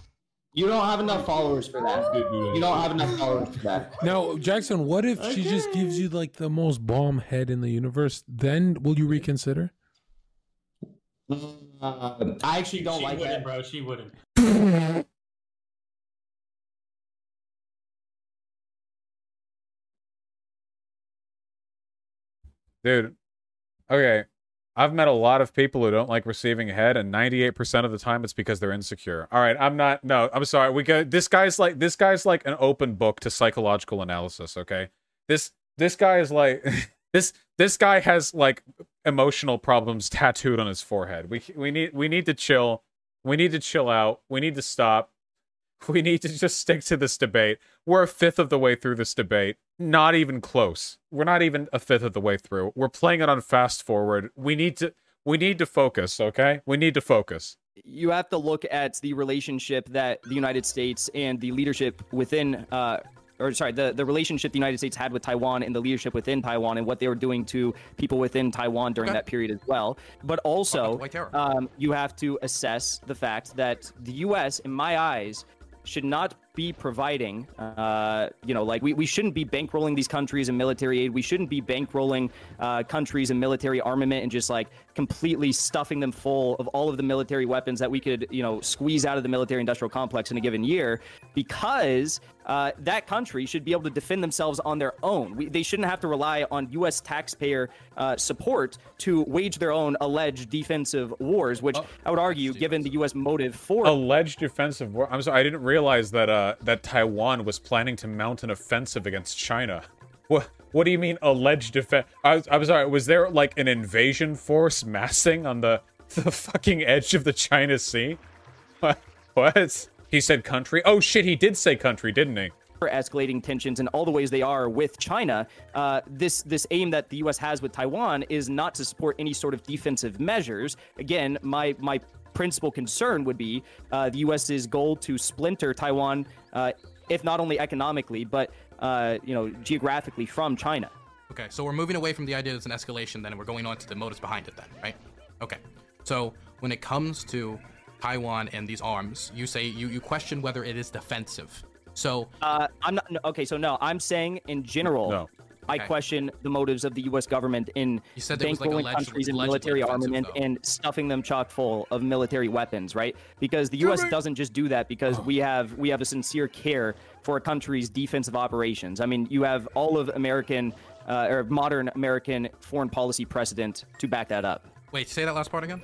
You don't have enough followers for that. You don't have enough followers for that. Now, Jackson, what if she just gives you like the most bomb head in the universe? Then will you reconsider? I actually don't like that, bro. She wouldn't. Dude, okay. I've met a lot of people who don't like receiving head, and 98% of the time it's because they're insecure. All right, I'm sorry. This guy's like an open book to psychological analysis, okay? This guy is like this guy has like emotional problems tattooed on his forehead. We need to chill. We need to chill out. We need to stop. We need to just stick to this debate. We're a fifth of the way through this debate. Not even close. We're not even a fifth of the way through. We're playing it on fast forward. We need to focus, okay? We need to focus. You have to look at the relationship that the United States and the leadership within the relationship the United States had with Taiwan and the leadership within Taiwan and what they were doing to people within Taiwan during that period as well. But also, you have to assess the fact that the U.S., in my eyes, should not be providing, we shouldn't be bankrolling these countries in military aid. We shouldn't be bankrolling countries in military armament and just like completely stuffing them full of all of the military weapons that we could, squeeze out of the military industrial complex in a given year, because that country should be able to defend themselves on their own. They shouldn't have to rely on U.S. taxpayer support to wage their own alleged defensive wars, which I would argue, given the U.S. motive for alleged defensive war. I'm sorry, I didn't realize that that Taiwan was planning to mount an offensive against China. What do you mean alleged defense? I'm sorry, was there like an invasion force massing on the The fucking edge of the China Sea? What? What? He said country? Oh shit, he did say country, didn't he? Escalating tensions in all the ways they are with China, this aim that the U.S. has with Taiwan is not to support any sort of defensive measures. Again, my principal concern would be the U.S.'s goal to splinter Taiwan, if not only economically, but geographically from China. Okay, so we're moving away from the idea that it's an escalation, then, and we're going on to the motives behind it, then, right? Okay, so when it comes to Taiwan and these arms, you say you question whether it is defensive. So I'm not okay. So no, I'm saying in general, no. I question the motives of the U.S. government in bankrolling countries and military armament and stuffing them chock full of military weapons, right? Because the U.S. doesn't just do that because we have a sincere care for a country's defensive operations. I mean, you have all of American or modern American foreign policy precedent to back that up. Wait, say that last part again.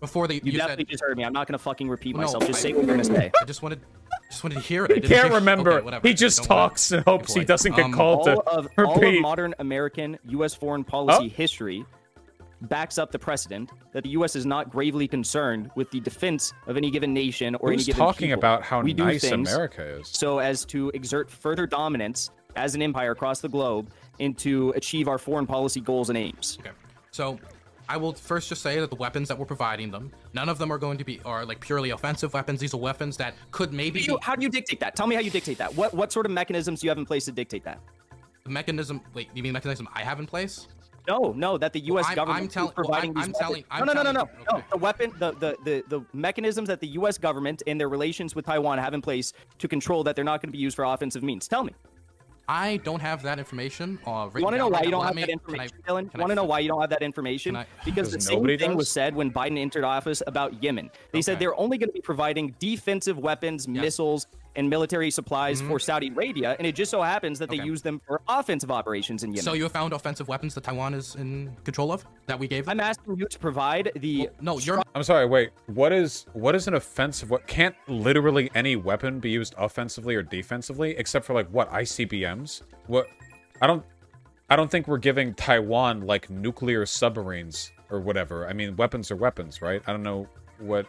Before the you definitely said, just heard me. I'm not going to fucking repeat myself. Just say what you're going to say. I just wanted to hear it. I can't remember. Okay, he just talks and hopes he doesn't get called to repeat. All of modern American U.S. foreign policy history backs up the precedent that the U.S. is not gravely concerned with the defense of any given nation or any given people. Who's talking about how nice America is? So as to exert further dominance as an empire across the globe and to achieve our foreign policy goals and aims. Okay, so I will first just say that the weapons that we're providing them, none of them are going to be like purely offensive weapons. These are weapons that could maybe. How do you dictate that? Tell me how you dictate that. What sort of mechanisms do you have in place to dictate that? The mechanism. Wait, you mean mechanism I have in place? No. That the U.S. government is providing these weapons. No. Okay. The mechanisms that the U.S. government and their relations with Taiwan have in place to control that they're not going to be used for offensive means. Tell me. I don't have that information. You want to know why you don't have that information, Dylan? You want to know why you don't have that information? Because the same thing was said when Biden entered office about Yemen. They said they're only going to be providing defensive weapons, missiles, and military supplies for Saudi Arabia, and it just so happens that they use them for offensive operations in Yemen. So you found offensive weapons that Taiwan is in control of that we gave them? I'm asking you to provide the I'm sorry, wait. What is an offensive can't literally any weapon be used offensively or defensively except for like what ICBMs? What I don't think we're giving Taiwan like nuclear submarines or whatever. I mean, weapons are weapons, right? I don't know what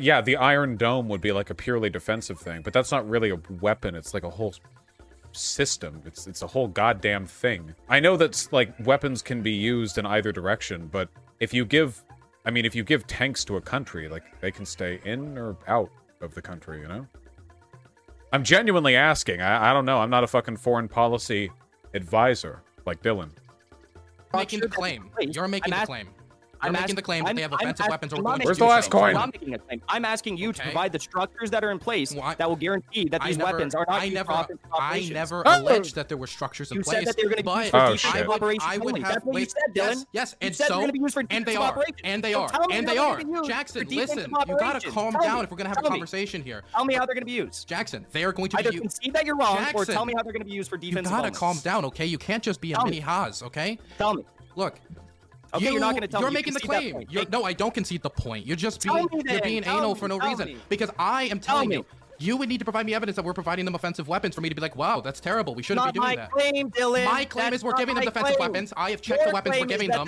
yeah, the Iron Dome would be like a purely defensive thing, but that's not really a weapon. It's like a whole system. It's a whole goddamn thing. I know that's like weapons can be used in either direction, but if you give tanks to a country, like they can stay in or out of the country, you know? I'm genuinely asking. I don't know. I'm not a fucking foreign policy advisor like Dylan. Making the claim. You're making the claim. I'm making the claim that they have offensive weapons or weapons. Where's the last coin? I'm not making a claim. I'm asking you to provide the structures that are in place that will guarantee that these weapons are not used for offensive operations. I never alleged that there were structures in place. You said that they were going to be used for defensive operations only. That's what you said, Dylan. Yes, and so, they're going to be used for defensive operations. And they are. And they are. Jackson, listen. You got to calm down if we're going to have a conversation here. Tell me how they're going to be used. Jackson, they are going to be used. Either concede that you're wrong or tell me how they're going to be used for defensive operations. You got to calm down, okay? You can't just be a mini Haas, okay? Tell me. Look. Okay, you're not going to tell me. You're making the claim. No, I don't concede the point. You're just being anal for no reason. Because I am telling you, you would need to provide me evidence that we're providing them offensive weapons for me to be like, wow, that's terrible. We shouldn't be doing that. Not my claim, Dylan. My claim is we're giving them defensive weapons. I have checked the weapons we're giving them.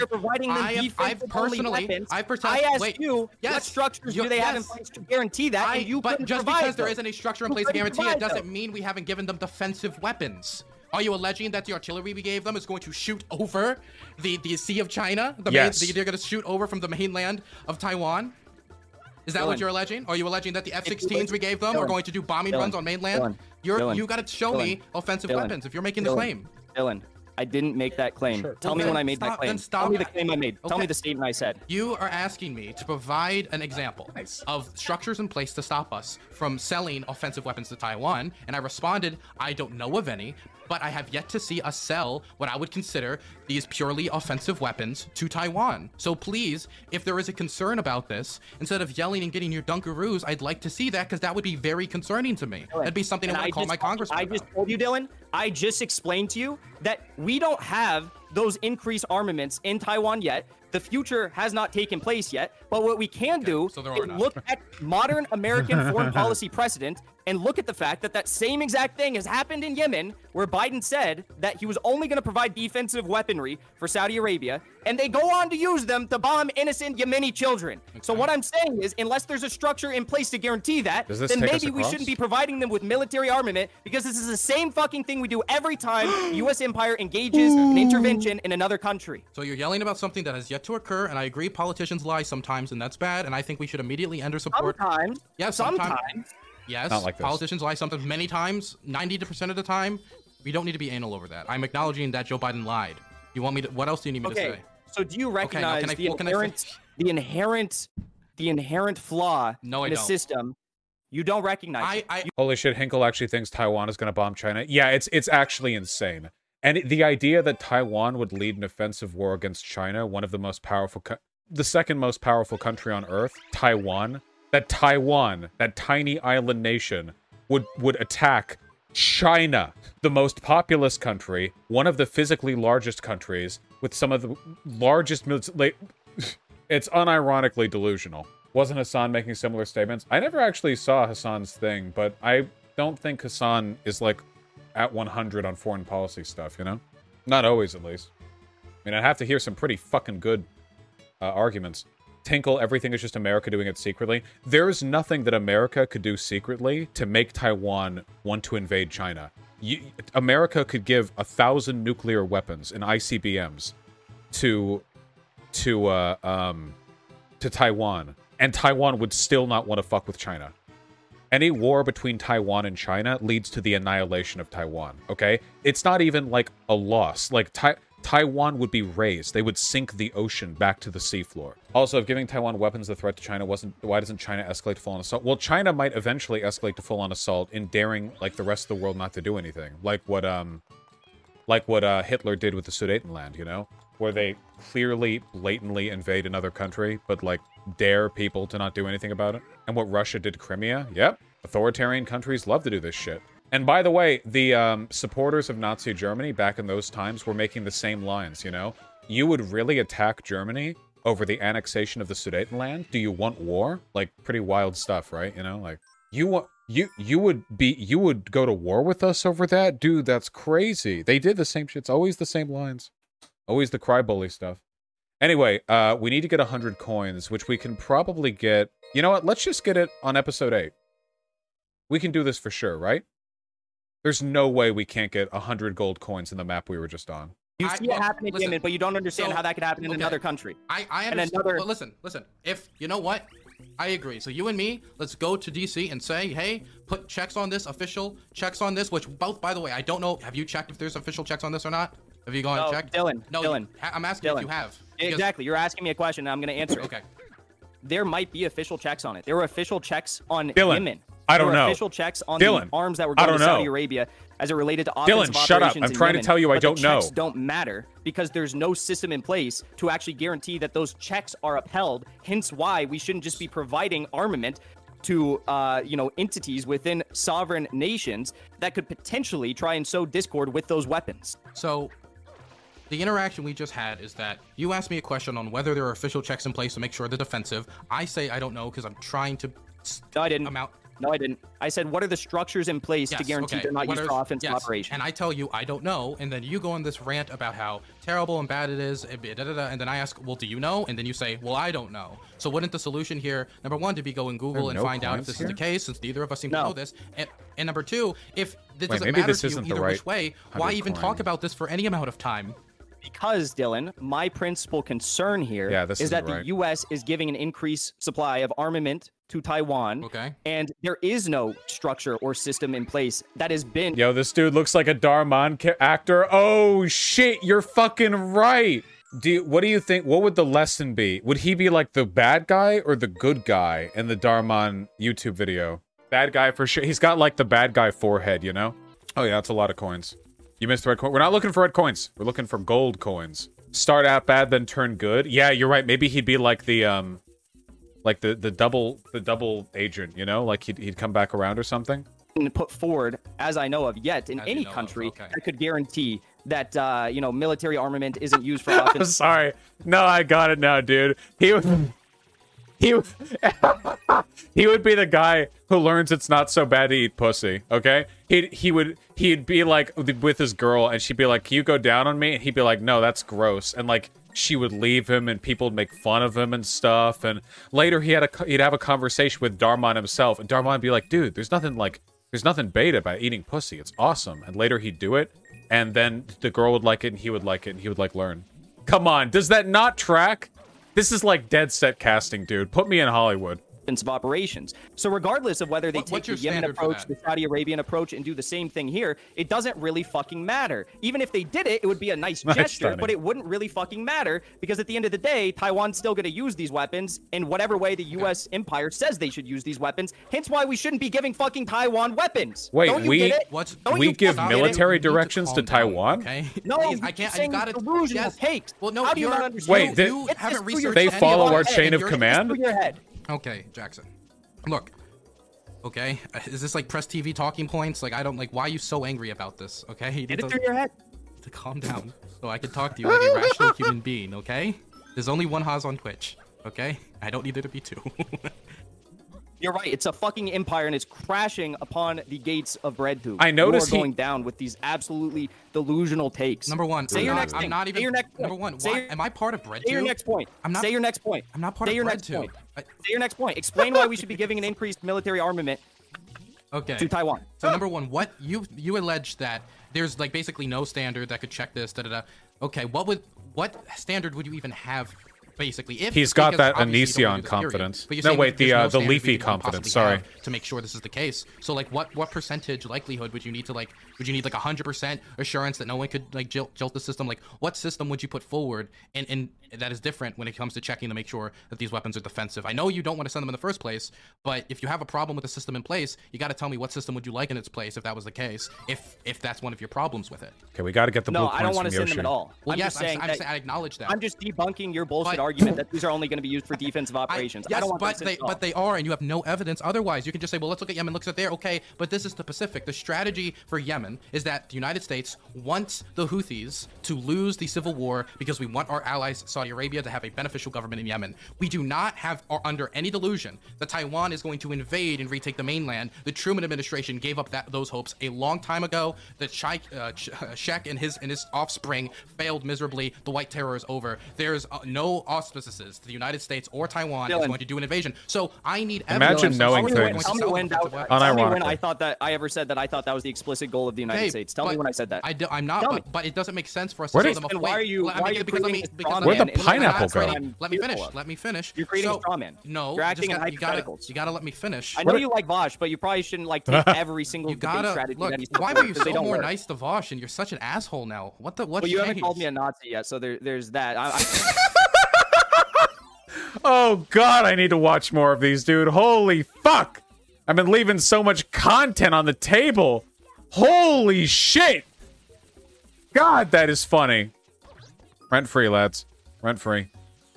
I've personally, I asked you, what structures do they have in place to guarantee that? But just because there isn't a structure in place to guarantee it doesn't mean we haven't given them defensive weapons. Are you alleging that the artillery we gave them is going to shoot over the Sea of China? They're going to shoot over from the mainland of Taiwan? Is that what you're alleging? Are you alleging that the F-16s we gave them are going to do bombing runs on mainland? You got to show me offensive weapons if you're making the claim. Dylan, I didn't make that claim. Sure. Tell me when I made that claim. Tell me the claim I made. Tell me the statement I said. You are asking me to provide an example of structures in place to stop us from selling offensive weapons to Taiwan, and I responded, I don't know of any, but I have yet to see us sell what I would consider these purely offensive weapons to Taiwan. So please, if there is a concern about this, instead of yelling and getting your dunkaroos, I'd like to see that because that would be very concerning to me. Dylan, that'd be something I would call my congressman about. I just told you, Dylan, I just explained to you that we don't have those increased armaments in Taiwan yet. The future has not taken place yet, but what we can do is look at modern American foreign policy precedent and look at the fact that that same exact thing has happened in Yemen, where Biden said that he was only going to provide defensive weaponry for Saudi Arabia, and they go on to use them to bomb innocent Yemeni children. Okay. So what I'm saying is, unless there's a structure in place to guarantee that, then maybe we shouldn't be providing them with military armament, because this is the same fucking thing we do every time the U.S. empire engages in intervention in another country. So you're yelling about something that has yet to occur, and I agree politicians lie sometimes, and that's bad, and I think we should immediately end our support. Sometimes. Yeah, sometimes. Yes, not like this. Politicians lie sometimes, many times, 90% of the time. We don't need to be anal over that. I'm acknowledging that Joe Biden lied. You want me to? What else do you need me to say? So do you recognize the inherent flaw in the system? You don't recognize it. Holy shit, Hinkle actually thinks Taiwan is going to bomb China. Yeah, it's actually insane. And the idea that Taiwan would lead an offensive war against China, one of the most powerful, the second most powerful country on Earth, Taiwan, that tiny island nation, would attack China, the most populous country, one of the physically largest countries, with some of the largest... It's unironically delusional. Wasn't Hassan making similar statements? I never actually saw Hassan's thing, but I don't think Hassan is, like, at 100 on foreign policy stuff, you know? Not always, at least. I mean, I'd have to hear some pretty fucking good arguments. Tinkle, everything is just America doing it secretly. There is nothing that America could do secretly to make Taiwan want to invade China. America could give 1,000 nuclear weapons and ICBMs to Taiwan, and Taiwan would still not want to fuck with China. Any war between Taiwan and China leads to the annihilation of Taiwan, okay? It's not even, like, a loss. Like, Taiwan would be raised. They would sink the ocean back to the seafloor. Also, if giving Taiwan weapons the threat to China wasn't... Why doesn't China escalate to full-on assault? Well, China might eventually escalate to full-on assault in daring, like, the rest of the world not to do anything. Like what Hitler did with the Sudetenland, you know? Where they clearly, blatantly invade another country, but, like, dare people to not do anything about it. And what Russia did to Crimea? Yep. Authoritarian countries love to do this shit. And by the way, the supporters of Nazi Germany back in those times were making the same lines, you know? You would really attack Germany over the annexation of the Sudetenland? Do you want war? Like, pretty wild stuff, right? You know, like, you would go to war with us over that? Dude, that's crazy. They did the same shit. It's always the same lines. Always the cry-bully stuff. Anyway, we need to get 100 coins, which we can probably get... You know what? Let's just get it on episode 8. We can do this for sure, right? There's no way we can't get 100 gold coins in the map we were just on. You see it happen in Yemen, but you don't understand how that could happen in another country. I understand. But listen. If, you know what? I agree. So you and me, let's go to DC and say, hey, put checks on this, official checks on this, which both, by the way, I don't know. Have you checked if there's official checks on this or not? Have you gone and checked? Dylan. I'm asking if you have. Exactly. You're asking me a question, and I'm going to answer it. Okay. There might be official checks on it. There were official checks on Yemen. I don't know. Official checks on the arms that were going to Saudi Arabia as it related to offensive operations in Yemen. Dylan, shut up. I'm trying to tell you I don't know. Checks don't matter because there's no system in place to actually guarantee that those checks are upheld, hence why we shouldn't just be providing armament to entities within sovereign nations that could potentially try and sow discord with those weapons. So the interaction we just had is that you asked me a question on whether there are official checks in place to make sure they're defensive. I say I don't know because I'm trying to... No, I didn't. No, I didn't. I said, what are the structures in place to guarantee they're not used for offensive operations? And I tell you, I don't know. And then you go on this rant about how terrible and bad it is. And then I ask, well, do you know? And then you say, well, I don't know. So wouldn't the solution here, number one, to be go and Google and find out if this is the case, since neither of us seem to know this. And number two, if this doesn't matter to you either which way, why even talk about this for any amount of time? Because, Dylan, my principal concern here is that the U.S. is giving an increased supply of armament to Taiwan, and there is no structure or system in place that has been... Yo, this dude looks like a Darman actor. Oh, shit, you're fucking right. What do you think? What would the lesson be? Would he be like the bad guy or the good guy in the Darman YouTube video? Bad guy for sure. He's got like the bad guy forehead, you know? Oh, yeah, that's a lot of coins. You missed the red coin. We're not looking for red coins. We're looking for gold coins. Start out bad, then turn good. Yeah, you're right. Maybe he'd be like the double agent, you know? Like he'd come back around or something. Put forward, as I know of yet, in any country that could guarantee that military armament isn't used for offense. I'm sorry. No, I got it now, dude. He was He would be the guy who learns it's not so bad to eat pussy, okay? He'd be like with his girl and she'd be like, "Can you go down on me?" And he'd be like, "No, that's gross." And like she would leave him and people would make fun of him and stuff. And later he'd have a conversation with Darman himself, and Darman would be like, "Dude, there's nothing bad about eating pussy. It's awesome." And later he'd do it, and then the girl would like it, and he would like it, and he would like learn. Come on, does that not track? This is like dead set casting, dude. Put me in Hollywood. Of operations. So regardless of whether they take the Yemen approach, the Saudi Arabian approach, and do the same thing here, it doesn't really fucking matter. Even if they did it, it would be a nice gesture, but it wouldn't really fucking matter, because at the end of the day, Taiwan's still going to use these weapons in whatever way the U.S. empire says they should use these weapons. Hence why we shouldn't be giving fucking Taiwan weapons. Wait, we give military directions to Taiwan? Okay. No, I can't. I got it. Yes. Well, no, you don't understand. Wait, they follow our chain of command? Okay, Jackson. Look. Okay, is this like Press TV talking points? Like, I don't like. Why are you so angry about this? Okay, get it through your head. To calm down, so I can talk to you like a rational human being. Okay, there's only one Haas on Twitch. Okay, I don't need it to be two. You're right. It's a fucking empire, and it's crashing upon the gates of BreadTube. I noticed going down with these absolutely delusional takes. Number one, say your next thing. I'm not even. Say your next point. Number one, why am I part of BreadTube? Say your next point. I'm not. Say your next point. I'm not part of BreadTube. Say your next point. Explain why we should be giving an increased military armament. Okay. To Taiwan. So number one, what you allege that there's like basically no standard that could check this. Da da da. Okay. What standard would you even have? Basically, if he's got that Anision confidence. No, wait, the Leafy confidence. Sorry. To make sure this is the case. So, like, what percentage likelihood would you need to like? Would you need like 100% assurance that no one could like jilt the system? Like, what system would you put forward and that is different when it comes to checking to make sure that these weapons are defensive? I know you don't want to send them in the first place, but if you have a problem with the system in place, you got to tell me what system would you like in its place if that was the case. If that's one of your problems with it. Okay, we got to get the blue points from Yoshi. No, I don't want to send them at all. Well, yes, I'm saying I acknowledge that. I'm just debunking your bullshit argument that these are only going to be used for defensive operations. Yes, I don't want but they are, and you have no evidence otherwise. You can just say, well, let's look at Yemen, looks at there, okay, but this is the Pacific. The strategy for Yemen is that the United States wants the Houthis to lose the civil war because we want our allies, Saudi Arabia, to have a beneficial government in Yemen. We do not have, or under any delusion, that Taiwan is going to invade and retake the mainland. The Truman administration gave up those hopes a long time ago. The Shek and his offspring failed miserably. The white terror is over. There's no auspices to the United States or Taiwan is going to do an invasion. So I need evidence. Imagine knowing things. Tell me when I thought that I ever said that I thought that was the explicit goal of the United States. Tell me when I said that. I'm not, but it doesn't make sense for us to tell them. Why are you? Where the pineapple go? Let me finish. Let me finish. You're creating a straw man. No, you're acting in hypotheticals. You gotta let me finish. I know you like Vosh, but you probably shouldn't like take every single debate strategy that he's doing. Why were you so more nice to Vosh? And you're such an asshole now. What the? What? Well, you haven't called me a Nazi yet, so there's that. Oh God, I need to watch more of these, dude. Holy fuck! I've been leaving so much content on the table. Holy shit! God, that is funny. Rent free, lads. Rent free.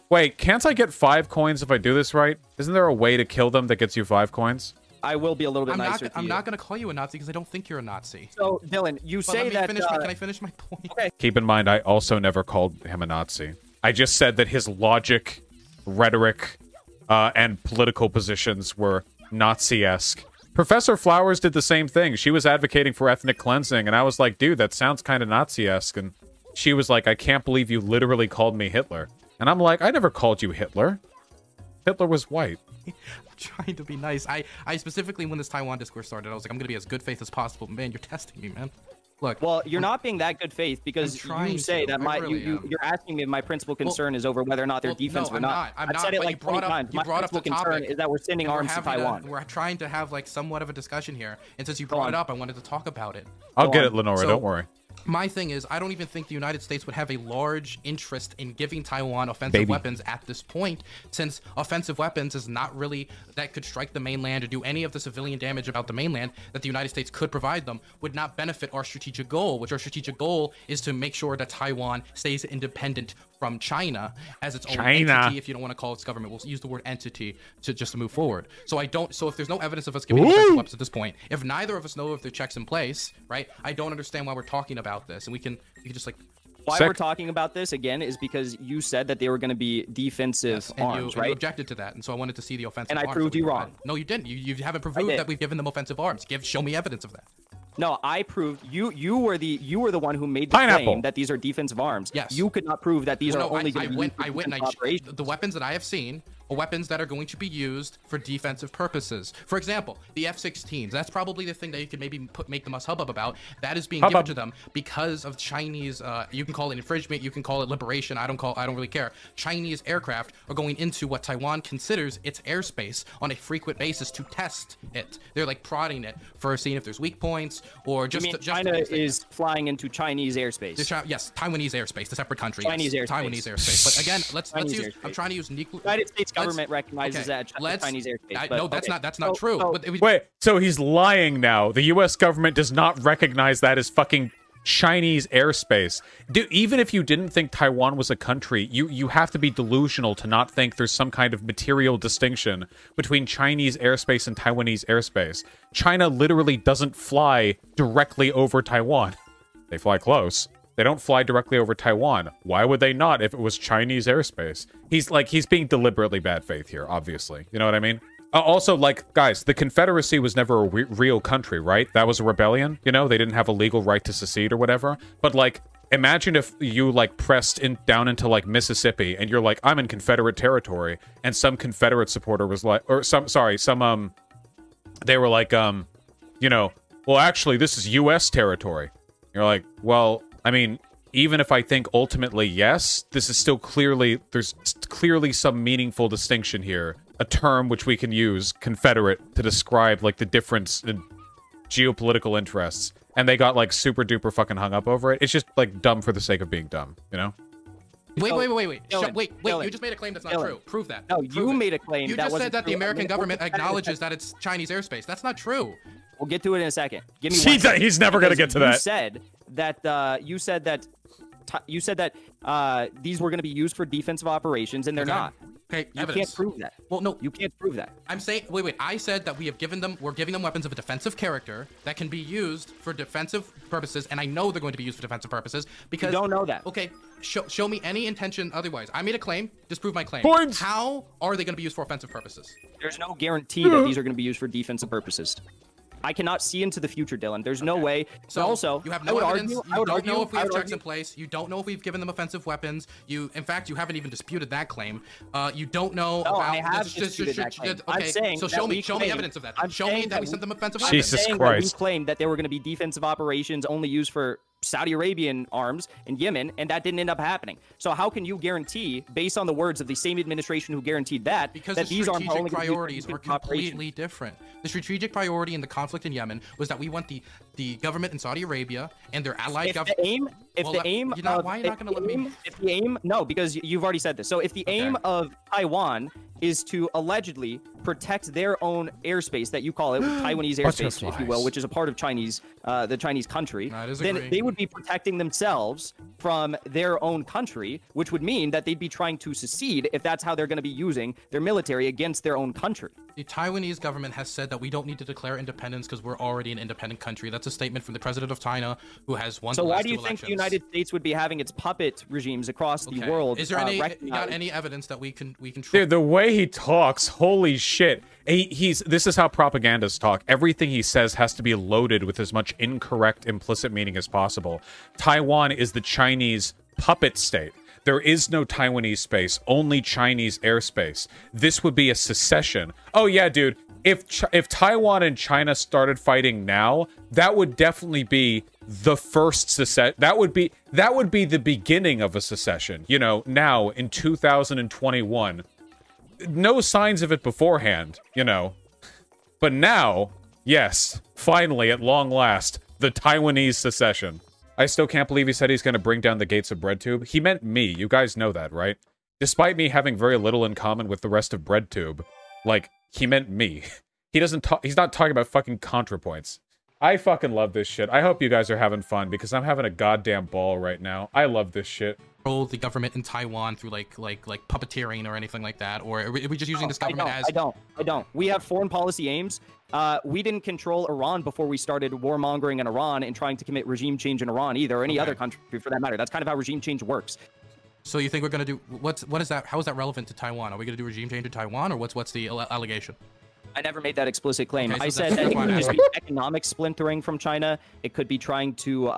Wait, can't I get 5 coins if I do this right? Isn't there a way to kill them that gets you 5 coins? I will be a little bit nicer to you. I'm not going to call you a Nazi because I don't think you're a Nazi. So, Dylan, you say that... Can I finish my point? Okay. Keep in mind, I also never called him a Nazi. I just said that his logic, rhetoric, and political positions were Nazi-esque. Professor Flowers did the same thing. She was advocating for ethnic cleansing, and I was like, dude, that sounds kind of Nazi-esque. And she was like, I can't believe you literally called me Hitler. And I'm like, I never called you Hitler. Hitler was white. I'm trying to be nice. I specifically, when this Taiwan discourse started, I was like, I'm going to be as good faith as possible. But man, you're testing me, man. Look, well, you're not being that good faith because you say that you're asking me if my principal concern is over whether or not they're defensive or not. I've said it like 20 times. My principal concern is that we're sending arms to Taiwan. We're trying to have like somewhat of a discussion here, and since you brought it up, I wanted to talk about it. I'll get it, Lenora. Don't worry. My thing is, I don't even think the United States would have a large interest in giving Taiwan offensive weapons at this point, since offensive weapons is not really that could strike the mainland or do any of the civilian damage about the mainland that the United States could provide them would not benefit our strategic goal, which our strategic goal is to make sure that Taiwan stays independent from China as its own entity. If you don't want to call its government, we'll use the word entity to just move forward. So I don't. So if there's no evidence of us giving offensive weapons at this point, if neither of us know if there are checks in place, right? I don't understand why we're talking about this, and we can just like Why we're talking about this again is because you said that they were going to be defensive arms, right? You objected to that, and so I wanted to see the offensive arms. And I proved you wrong. No, you didn't. You haven't proved that we've given them offensive arms. Show me evidence of that. No, I proved you were the one who made the claim that these are defensive arms. Yes. You could not prove that these are only going to be the weapons that I have seen are weapons that are going to be used for defensive purposes. For example, the F-16s. That's probably the thing that you could maybe make the most hubbub about. That is being given to them because of Chinese you can call it infringement, you can call it liberation, I don't really care. Chinese aircraft are going into what Taiwan considers its airspace on a frequent basis to test it. They're like prodding it for seeing if there's weak points. Or just, China is flying into Chinese airspace. Yes, Taiwanese airspace, the separate country. Chinese airspace. Taiwanese airspace. But again, let's use. I'm trying to use nuclear. United States government recognizes that Chinese airspace. That's not true. Wait, so he's lying now. The U.S. government does not recognize that as fucking Chinese airspace. Dude, even if you didn't think Taiwan was a country, you have to be delusional to not think there's some kind of material distinction between Chinese airspace and Taiwanese airspace. China literally doesn't fly directly over Taiwan. They fly close. They don't fly directly over Taiwan. Why would they not if it was Chinese airspace? He's being deliberately bad faith here, obviously. You know what I mean? Also, guys, the Confederacy was never a real country, right? That was a rebellion, you know? They didn't have a legal right to secede or whatever. But, imagine if you, pressed in down into, Mississippi, and you're like, I'm in Confederate territory, and some Confederate supporter was like... Or they were like, you know, well, actually, this is U.S. territory. You're like, well, I mean... Even if I think ultimately yes, this is still there's clearly some meaningful distinction here. A term which we can use, Confederate, to describe the difference in geopolitical interests. And they got super duper fucking hung up over it. It's just dumb for the sake of being dumb, you know? Wait, Dylan, you just made a claim that's not true. Prove that. No, you made a claim that wasn't true. You just said that the American government acknowledges that it's Chinese airspace. That's not true. We'll get to it in a second. Give me one second. He's never going to get to that. You said that these were going to be used for defensive operations, and they're not. Okay, you can't prove that. Well, no, you can't prove that. I'm saying, wait. I said that we're giving them weapons of a defensive character that can be used for defensive purposes, and I know they're going to be used for defensive purposes because you don't know that. Okay, show me any intention otherwise. I made a claim. Disprove my claim. Points. How are they going to be used for offensive purposes? There's no guarantee that these are going to be used for defensive purposes. I cannot see into the future, Dylan. There's no way. So also, you have no evidence. You don't know if we have checks in place. You don't know if we've given them offensive weapons. In fact, you haven't even disputed that claim. You don't know about. I have disputed that claim. Okay, so show me evidence of that. Show me that we sent them offensive weapons. Jesus Christ! We claimed that there were going to be defensive operations only used for Saudi Arabian arms in Yemen, and that didn't end up happening. So how can you guarantee, based on the words of the same administration who guaranteed that, because that these arms priorities are completely different? The strategic priority in the conflict in Yemen was that we want the government in Saudi Arabia and their allied government. No, because you've already said this. So if the aim of Taiwan is to allegedly protect their own airspace that you call it, Taiwanese airspace, if you will, which is a part of the Chinese country, then they would be protecting themselves from their own country, which would mean that they'd be trying to secede if that's how they're going to be using their military against their own country. The Taiwanese government has said that we don't need to declare independence because we're already an independent country. That's a statement from the president of China, who has won the last two elections. So why do you think the United States would be having its puppet regimes across the world? Is there any evidence that we can trust? Dude, the way he talks, holy shit. This is how propagandists talk. Everything he says has to be loaded with as much incorrect implicit meaning as possible. Taiwan is the Chinese puppet state. There is no Taiwanese space, only Chinese airspace. This would be a secession. Oh yeah, dude, if Taiwan and China started fighting now, that would definitely be the first secession. That would be the beginning of a secession, you know, now in 2021. No signs of it beforehand, you know. But now, yes, finally, at long last, the Taiwanese secession. I still can't believe he said he's going to bring down the gates of BreadTube. He meant me. You guys know that, right? Despite me having very little in common with the rest of BreadTube, he meant me. He's not talking about fucking ContraPoints. I fucking love this shit. I hope you guys are having fun because I'm having a goddamn ball right now. I love this shit. Control the government in Taiwan through like puppeteering or anything like that, or are we just using this government as? I don't. We have foreign policy aims. We didn't control Iran before we started warmongering in Iran and trying to commit regime change in Iran either, or any other country for that matter. That's kind of how regime change works. So you think we're gonna do what is that? How is that relevant to Taiwan? Are we gonna do regime change in Taiwan, or what's the allegation? I never made that explicit claim. Okay, so I said that it could just be economic splintering from China. It could be trying to,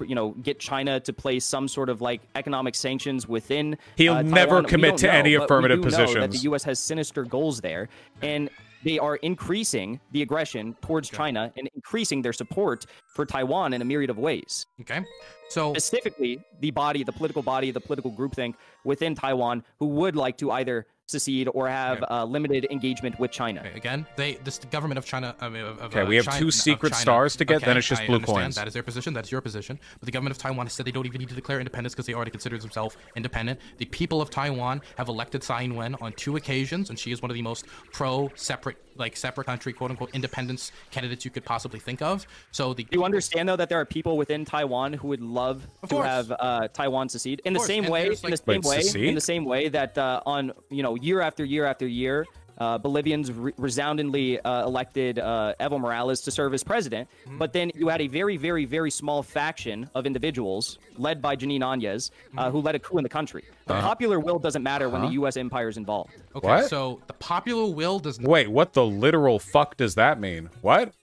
you know, get China to place some sort of like economic sanctions within. He'll never commit to any affirmative positions. Know that the U.S. has sinister goals there, and they are increasing the aggression towards China and increasing their support for Taiwan in a myriad of ways. Okay, so specifically the political body, the political groupthink within Taiwan who would like to either secede or have limited engagement with China. Okay, again, this government of China. We have China, two secret stars to get. Okay, then it's just blue coins. That is their position. That is your position. But the government of Taiwan has said they don't even need to declare independence because they already consider themselves independent. The people of Taiwan have elected Tsai Ing-wen on two occasions, and she is one of the most pro-separate, like separate country, quote unquote, independence candidates you could possibly think of. So the do you understand though that there are people within Taiwan who would love to have Taiwan secede in the same way, in the same way that on year after year after year, Bolivians resoundingly elected Evo Morales to serve as president. But then you had a very, very, very small faction of individuals led by Janine Áñez who led a coup in the country. The popular will doesn't matter when the U.S. empire is involved. Okay, what? So the popular will does not... Wait, what the literal fuck does that mean? What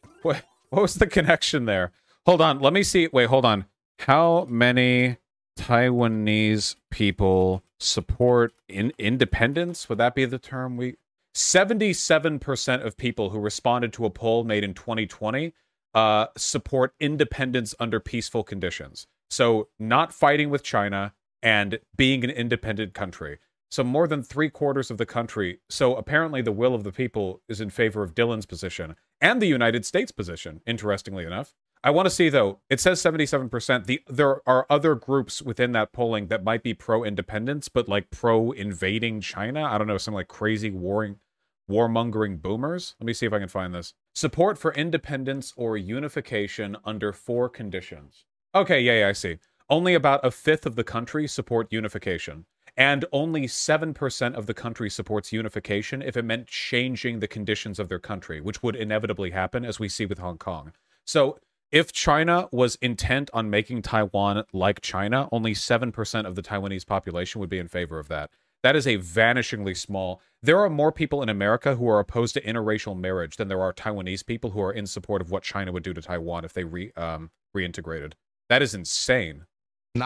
was the connection there? Hold on, let me see. Wait, hold on. How many Taiwanese people support independence? Would that be the term? 77% of people who responded to a poll made in 2020 support independence under peaceful conditions. So not fighting with China and being an independent country. So more than 3/4 of the country. So apparently the will of the people is in favor of Dylan's position and the United States position, interestingly enough. I want to see, though, it says 77%. There are other groups within that polling that might be pro-independence, but like pro-invading China. I don't know, some like crazy warmongering boomers. Let me see if I can find this. Support for independence or unification under 4 conditions. Okay, yeah, I see. Only about 1/5 of the country support unification. And only 7% of the country supports unification if it meant changing the conditions of their country, which would inevitably happen, as we see with Hong Kong. So... if China was intent on making Taiwan like China, only 7% of the Taiwanese population would be in favor of that. That is a vanishingly small. There are more people in America who are opposed to interracial marriage than there are Taiwanese people who are in support of what China would do to Taiwan if they reintegrated. That is insane.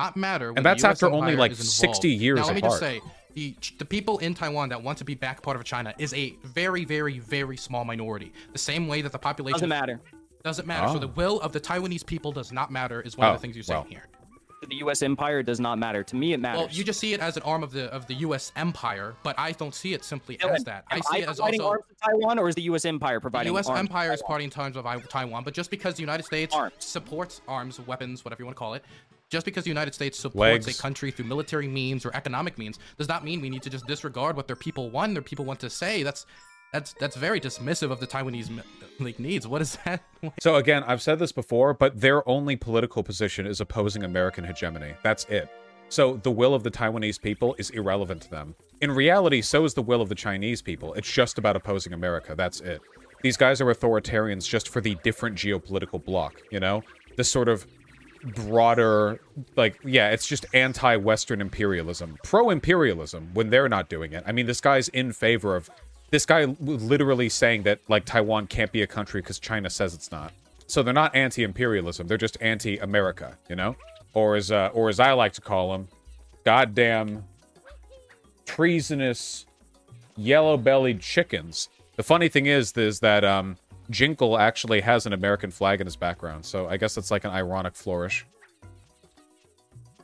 Not matter. And that's after only like 60 years apart. Now, let me just say, the people in Taiwan that want to be back part of China is a very, very, very small minority. The same way that the population... doesn't matter. Doesn't matter. So the will of the Taiwanese people does not matter is one of the things you're saying here. The U.S. empire does not matter. To me, it matters. Well, you just see it as an arm of the U.S. empire, but I don't see it simply as that. I see it as also arms to Taiwan, or is the U.S. empire providing arms? The U.S. empire is party in terms of Taiwan, but just because the United States supports arms, weapons, whatever you want to call it, just because the United States supports a country through military means or economic means, does not mean we need to just disregard what their people want to say. That's very dismissive of the Taiwanese needs. What is that? So again, I've said this before, but their only political position is opposing American hegemony. That's it. So the will of the Taiwanese people is irrelevant to them. In reality, so is the will of the Chinese people. It's just about opposing America. That's it. These guys are authoritarians just for the different geopolitical bloc, you know? This sort of broader, like, yeah, it's just anti-Western imperialism. Pro-imperialism when they're not doing it. I mean, this guy's in favor of... this guy literally saying that, like, Taiwan can't be a country because China says it's not. So they're not anti-imperialism. They're just anti-America, you know? Or as I like to call them, goddamn treasonous yellow-bellied chickens. The funny thing is that Jinkle actually has an American flag in his background. So I guess it's like an ironic flourish.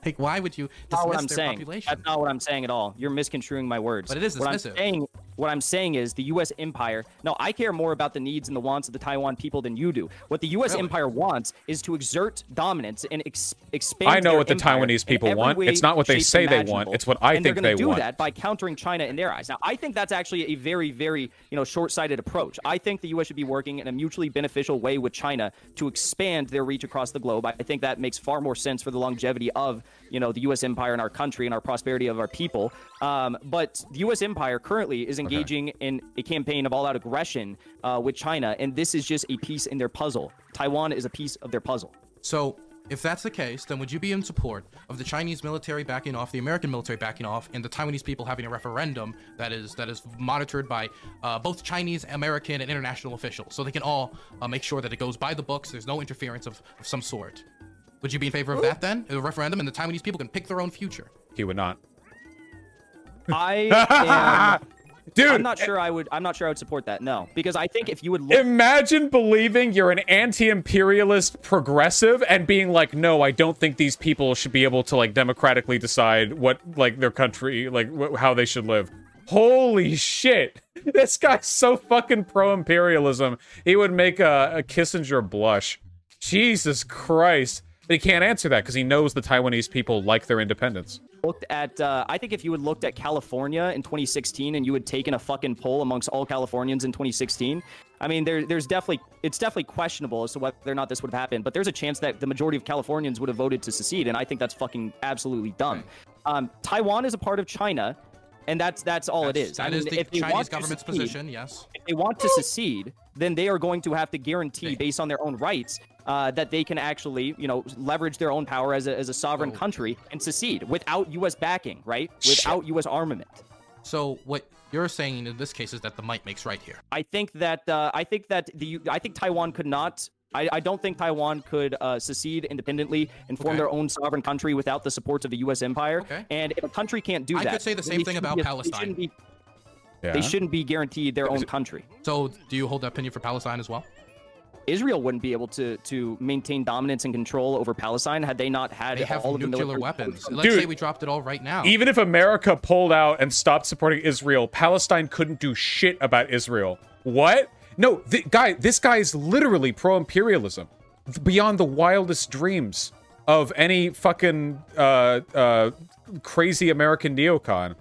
Like, why would you dismiss their population? That's not what I'm saying at all. You're misconstruing my words. But it is dismissive. What I'm saying What I'm saying is the U.S. empire. Now, I care more about the needs and the wants of the Taiwan people than you do. What the U.S. empire wants is to exert dominance and expand. I know what the Taiwanese people want. It's not what they say they want. It's what I think they want. They're going to do that by countering China in their eyes. Now, I think that's actually a very, very, you know, short-sighted approach. I think the U.S. should be working in a mutually beneficial way with China to expand their reach across the globe. I think that makes far more sense for the longevity of, you know, the U.S. empire in our country and our prosperity of our people. But the U.S. empire currently is engaging in a campaign of all-out aggression with China, and this is just a piece in their puzzle. Taiwan is a piece of their puzzle. So if that's the case, then would you be in support of the Chinese military backing off, the American military backing off, and the Taiwanese people having a referendum that is monitored by both Chinese, American, and international officials, so they can all make sure that it goes by the books, there's no interference of some sort? Would you be in favor of that then? A referendum, and the Taiwanese people can pick their own future? He would not. I am... Dude, I'm not sure I would support that. No, because I think if you would imagine believing you're an anti-imperialist progressive and being like, no, I don't think these people should be able to like democratically decide what like their country, like how they should live. Holy shit. This guy's so fucking pro-imperialism. He would make a Kissinger blush. Jesus Christ. They can't answer that because he knows the Taiwanese people like their independence. Looked at, I think if you had looked at California in 2016 and you had taken a fucking poll amongst all Californians in 2016, I mean, there's definitely, it's definitely questionable as to whether or not this would have happened, but there's a chance that the majority of Californians would have voted to secede, and I think that's fucking absolutely dumb. Taiwan is a part of China, and that's all it is. That is the Chinese government's position, yes. If they want to secede, then they are going to have to guarantee, based on their own rights, that they can actually, you know, leverage their own power as a sovereign country and secede without U.S. backing, right? Without U.S. armament. So what you're saying in this case is that the might makes right here. I think Taiwan could not. I don't think Taiwan could secede independently and form their own sovereign country without the support of the U.S. empire. And if a country can't do that, I could say the same thing about Palestine. They shouldn't be guaranteed their own country. So do you hold that opinion for Palestine as well? Israel wouldn't be able to maintain dominance and control over Palestine had they not had all of the nuclear weapons. Let's say we dropped it all right now. Even if America pulled out and stopped supporting Israel, Palestine couldn't do shit about Israel. What? No, this guy is literally pro-imperialism, beyond the wildest dreams of any fucking crazy American neocon.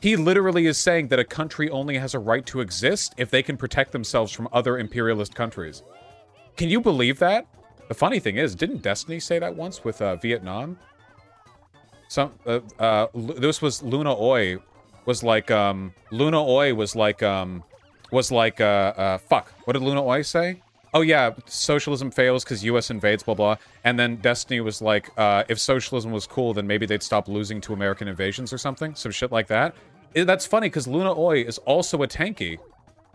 He literally is saying that a country only has a right to exist if they can protect themselves from other imperialist countries. Can you believe that? The funny thing is, didn't Destiny say that once with Vietnam? This was Luna Oi, was like Luna Oi was like fuck. What did Luna Oi say? Oh yeah, socialism fails because U.S. invades, blah blah. And then Destiny was like, if socialism was cool, then maybe they'd stop losing to American invasions or something, some shit like that. That's funny because Luna Oi is also a tanky,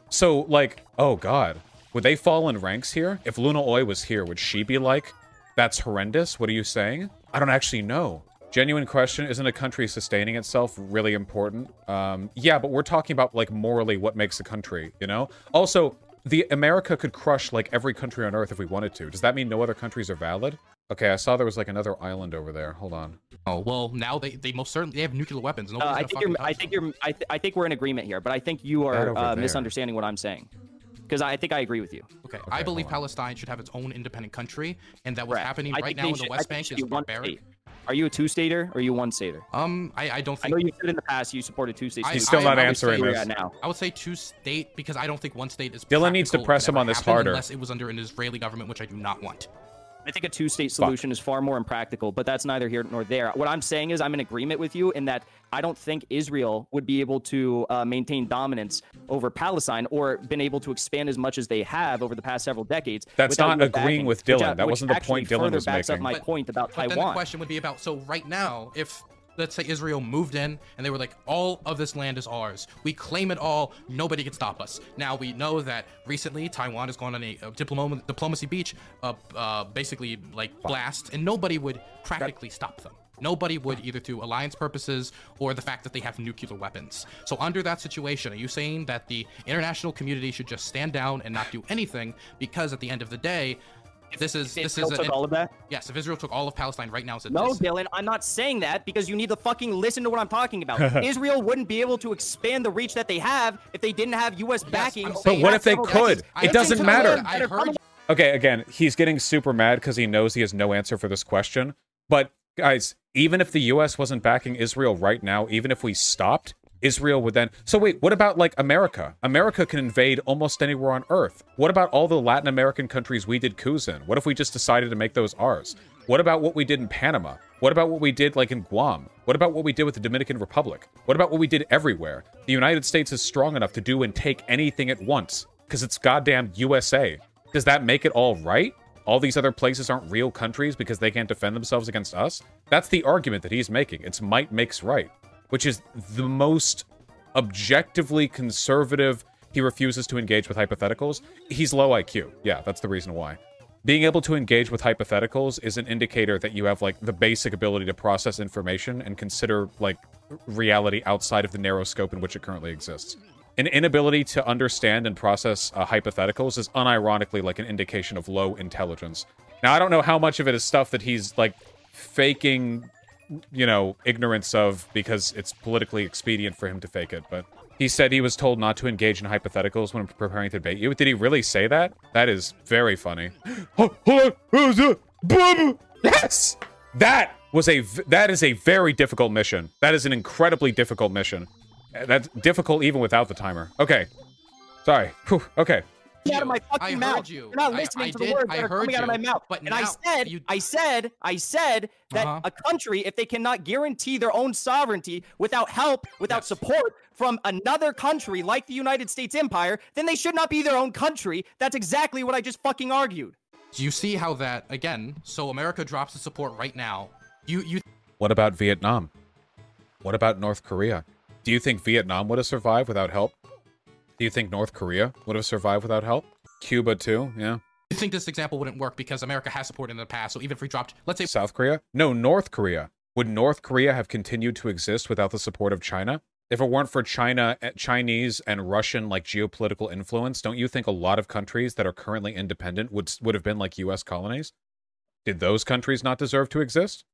so like, oh god. Would they fall in ranks here? If Luna Oi was here, would she be like, that's horrendous? What are you saying? I don't actually know. Genuine question, isn't a country sustaining itself really important? Yeah, but we're talking about like morally what makes a country, you know? Also, America could crush like every country on earth if we wanted to. Does that mean no other countries are valid? Okay, I saw there was like another island over there. Hold on. Oh well, now they most certainly have nuclear weapons. I think we're in agreement here, but I think you are misunderstanding what I'm saying. Because I think I agree with you. Okay, I believe Palestine should have its own independent country, and that what's happening right now in the West Bank is barbaric. Are you a two-stater or are you one-stater? I don't think... I know you said in the past you supported two-state. He's still not answering this. I would say two-state because I don't think one-state is practical. Dylan needs to press him on this harder. Unless it was under an Israeli government, which I do not want. I think a two-state solution is far more impractical, but that's neither here nor there. What I'm saying is I'm in agreement with you in that I don't think Israel would be able to maintain dominance over Palestine or been able to expand as much as they have over the past several decades. That's not agreeing with Dylan. That wasn't the point Dylan was making. Which backs up my point about Taiwan. Then the question would be about, so right now, if... let's say Israel moved in and they were like, all of this land is ours. We claim it all. Nobody can stop us. Now we know that recently Taiwan has gone on a diplomacy beach, basically like blast, and nobody would practically stop them. Nobody would, either through alliance purposes or the fact that they have nuclear weapons. So under that situation, are you saying that the international community should just stand down and not do anything because at the end of the day, If Israel took all of that? Yes, if Israel took all of Palestine right now, it's a Dylan, I'm not saying that because you need to fucking listen to what I'm talking about. Israel wouldn't be able to expand the reach that they have if they didn't have U.S. backing. Yes, but what if they could? It doesn't matter. I heard. Okay, again, he's getting super mad because he knows he has no answer for this question. But guys, even if the U.S. wasn't backing Israel right now, even if we stopped, Israel would then... So wait, what about, like, America? America can invade almost anywhere on Earth. What about all the Latin American countries we did coups in? What if we just decided to make those ours? What about what we did in Panama? What about what we did, like, in Guam? What about what we did with the Dominican Republic? What about what we did everywhere? The United States is strong enough to do and take anything at once, because it's goddamn USA. Does that make it all right? All these other places aren't real countries because they can't defend themselves against us? That's the argument that he's making. It's might makes right. Which is the most objectively conservative. He refuses to engage with hypotheticals. He's low IQ. Yeah, that's the reason why. Being able to engage with hypotheticals is an indicator that you have, like, the basic ability to process information and consider, like, reality outside of the narrow scope in which it currently exists. An inability to understand and process hypotheticals is unironically, like, an indication of low intelligence. Now, I don't know how much of it is stuff that he's, like, faking... you know, ignorance of because it's politically expedient for him to fake it, but he said he was told not to engage in hypotheticals when preparing to debate you. Did he really say that? That is very funny. Yes! That is a very difficult mission. That is an incredibly difficult mission. That's difficult even without the timer. Okay. Sorry. Whew. Okay. Out of my fucking mouth. You're not listening to the words that are coming out of my mouth. But and now, I said that a country, if they cannot guarantee their own sovereignty without help, without support from another country like the United States Empire, then they should not be their own country. That's exactly what I just fucking argued. Do you see how that, again, so America drops its support right now. What about Vietnam? What about North Korea? Do you think Vietnam would have survived without help? Do you think North Korea would have survived without help? Cuba too, yeah. You think this example wouldn't work because America has supported in the past, so even if we dropped, let's say— South Korea? No, North Korea. Would North Korea have continued to exist without the support of China? If it weren't for China, Chinese and Russian, like, geopolitical influence, don't you think a lot of countries that are currently independent would have been like US colonies? Did those countries not deserve to exist?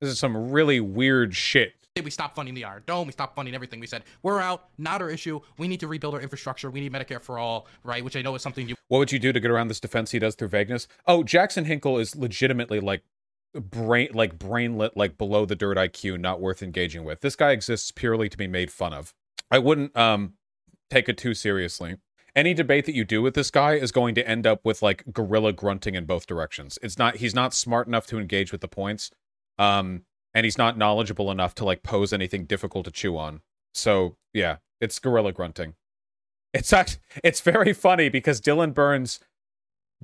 This is some really weird shit. We stopped funding the Iron Dome, we stopped funding everything. We said, we're out, not our issue. We need to rebuild our infrastructure. We need Medicare for all, right? Which I know is something you... What would you do to get around this defense he does through vagueness? Oh, Jackson Hinkle is legitimately, like, brainlit, like, below the dirt IQ, not worth engaging with. This guy exists purely to be made fun of. I wouldn't take it too seriously. Any debate that you do with this guy is going to end up with, like, gorilla grunting in both directions. It's not... He's not smart enough to engage with the points. And he's not knowledgeable enough to, like, pose anything difficult to chew on. So, yeah, it's gorilla grunting. It's very funny because Dylan Burns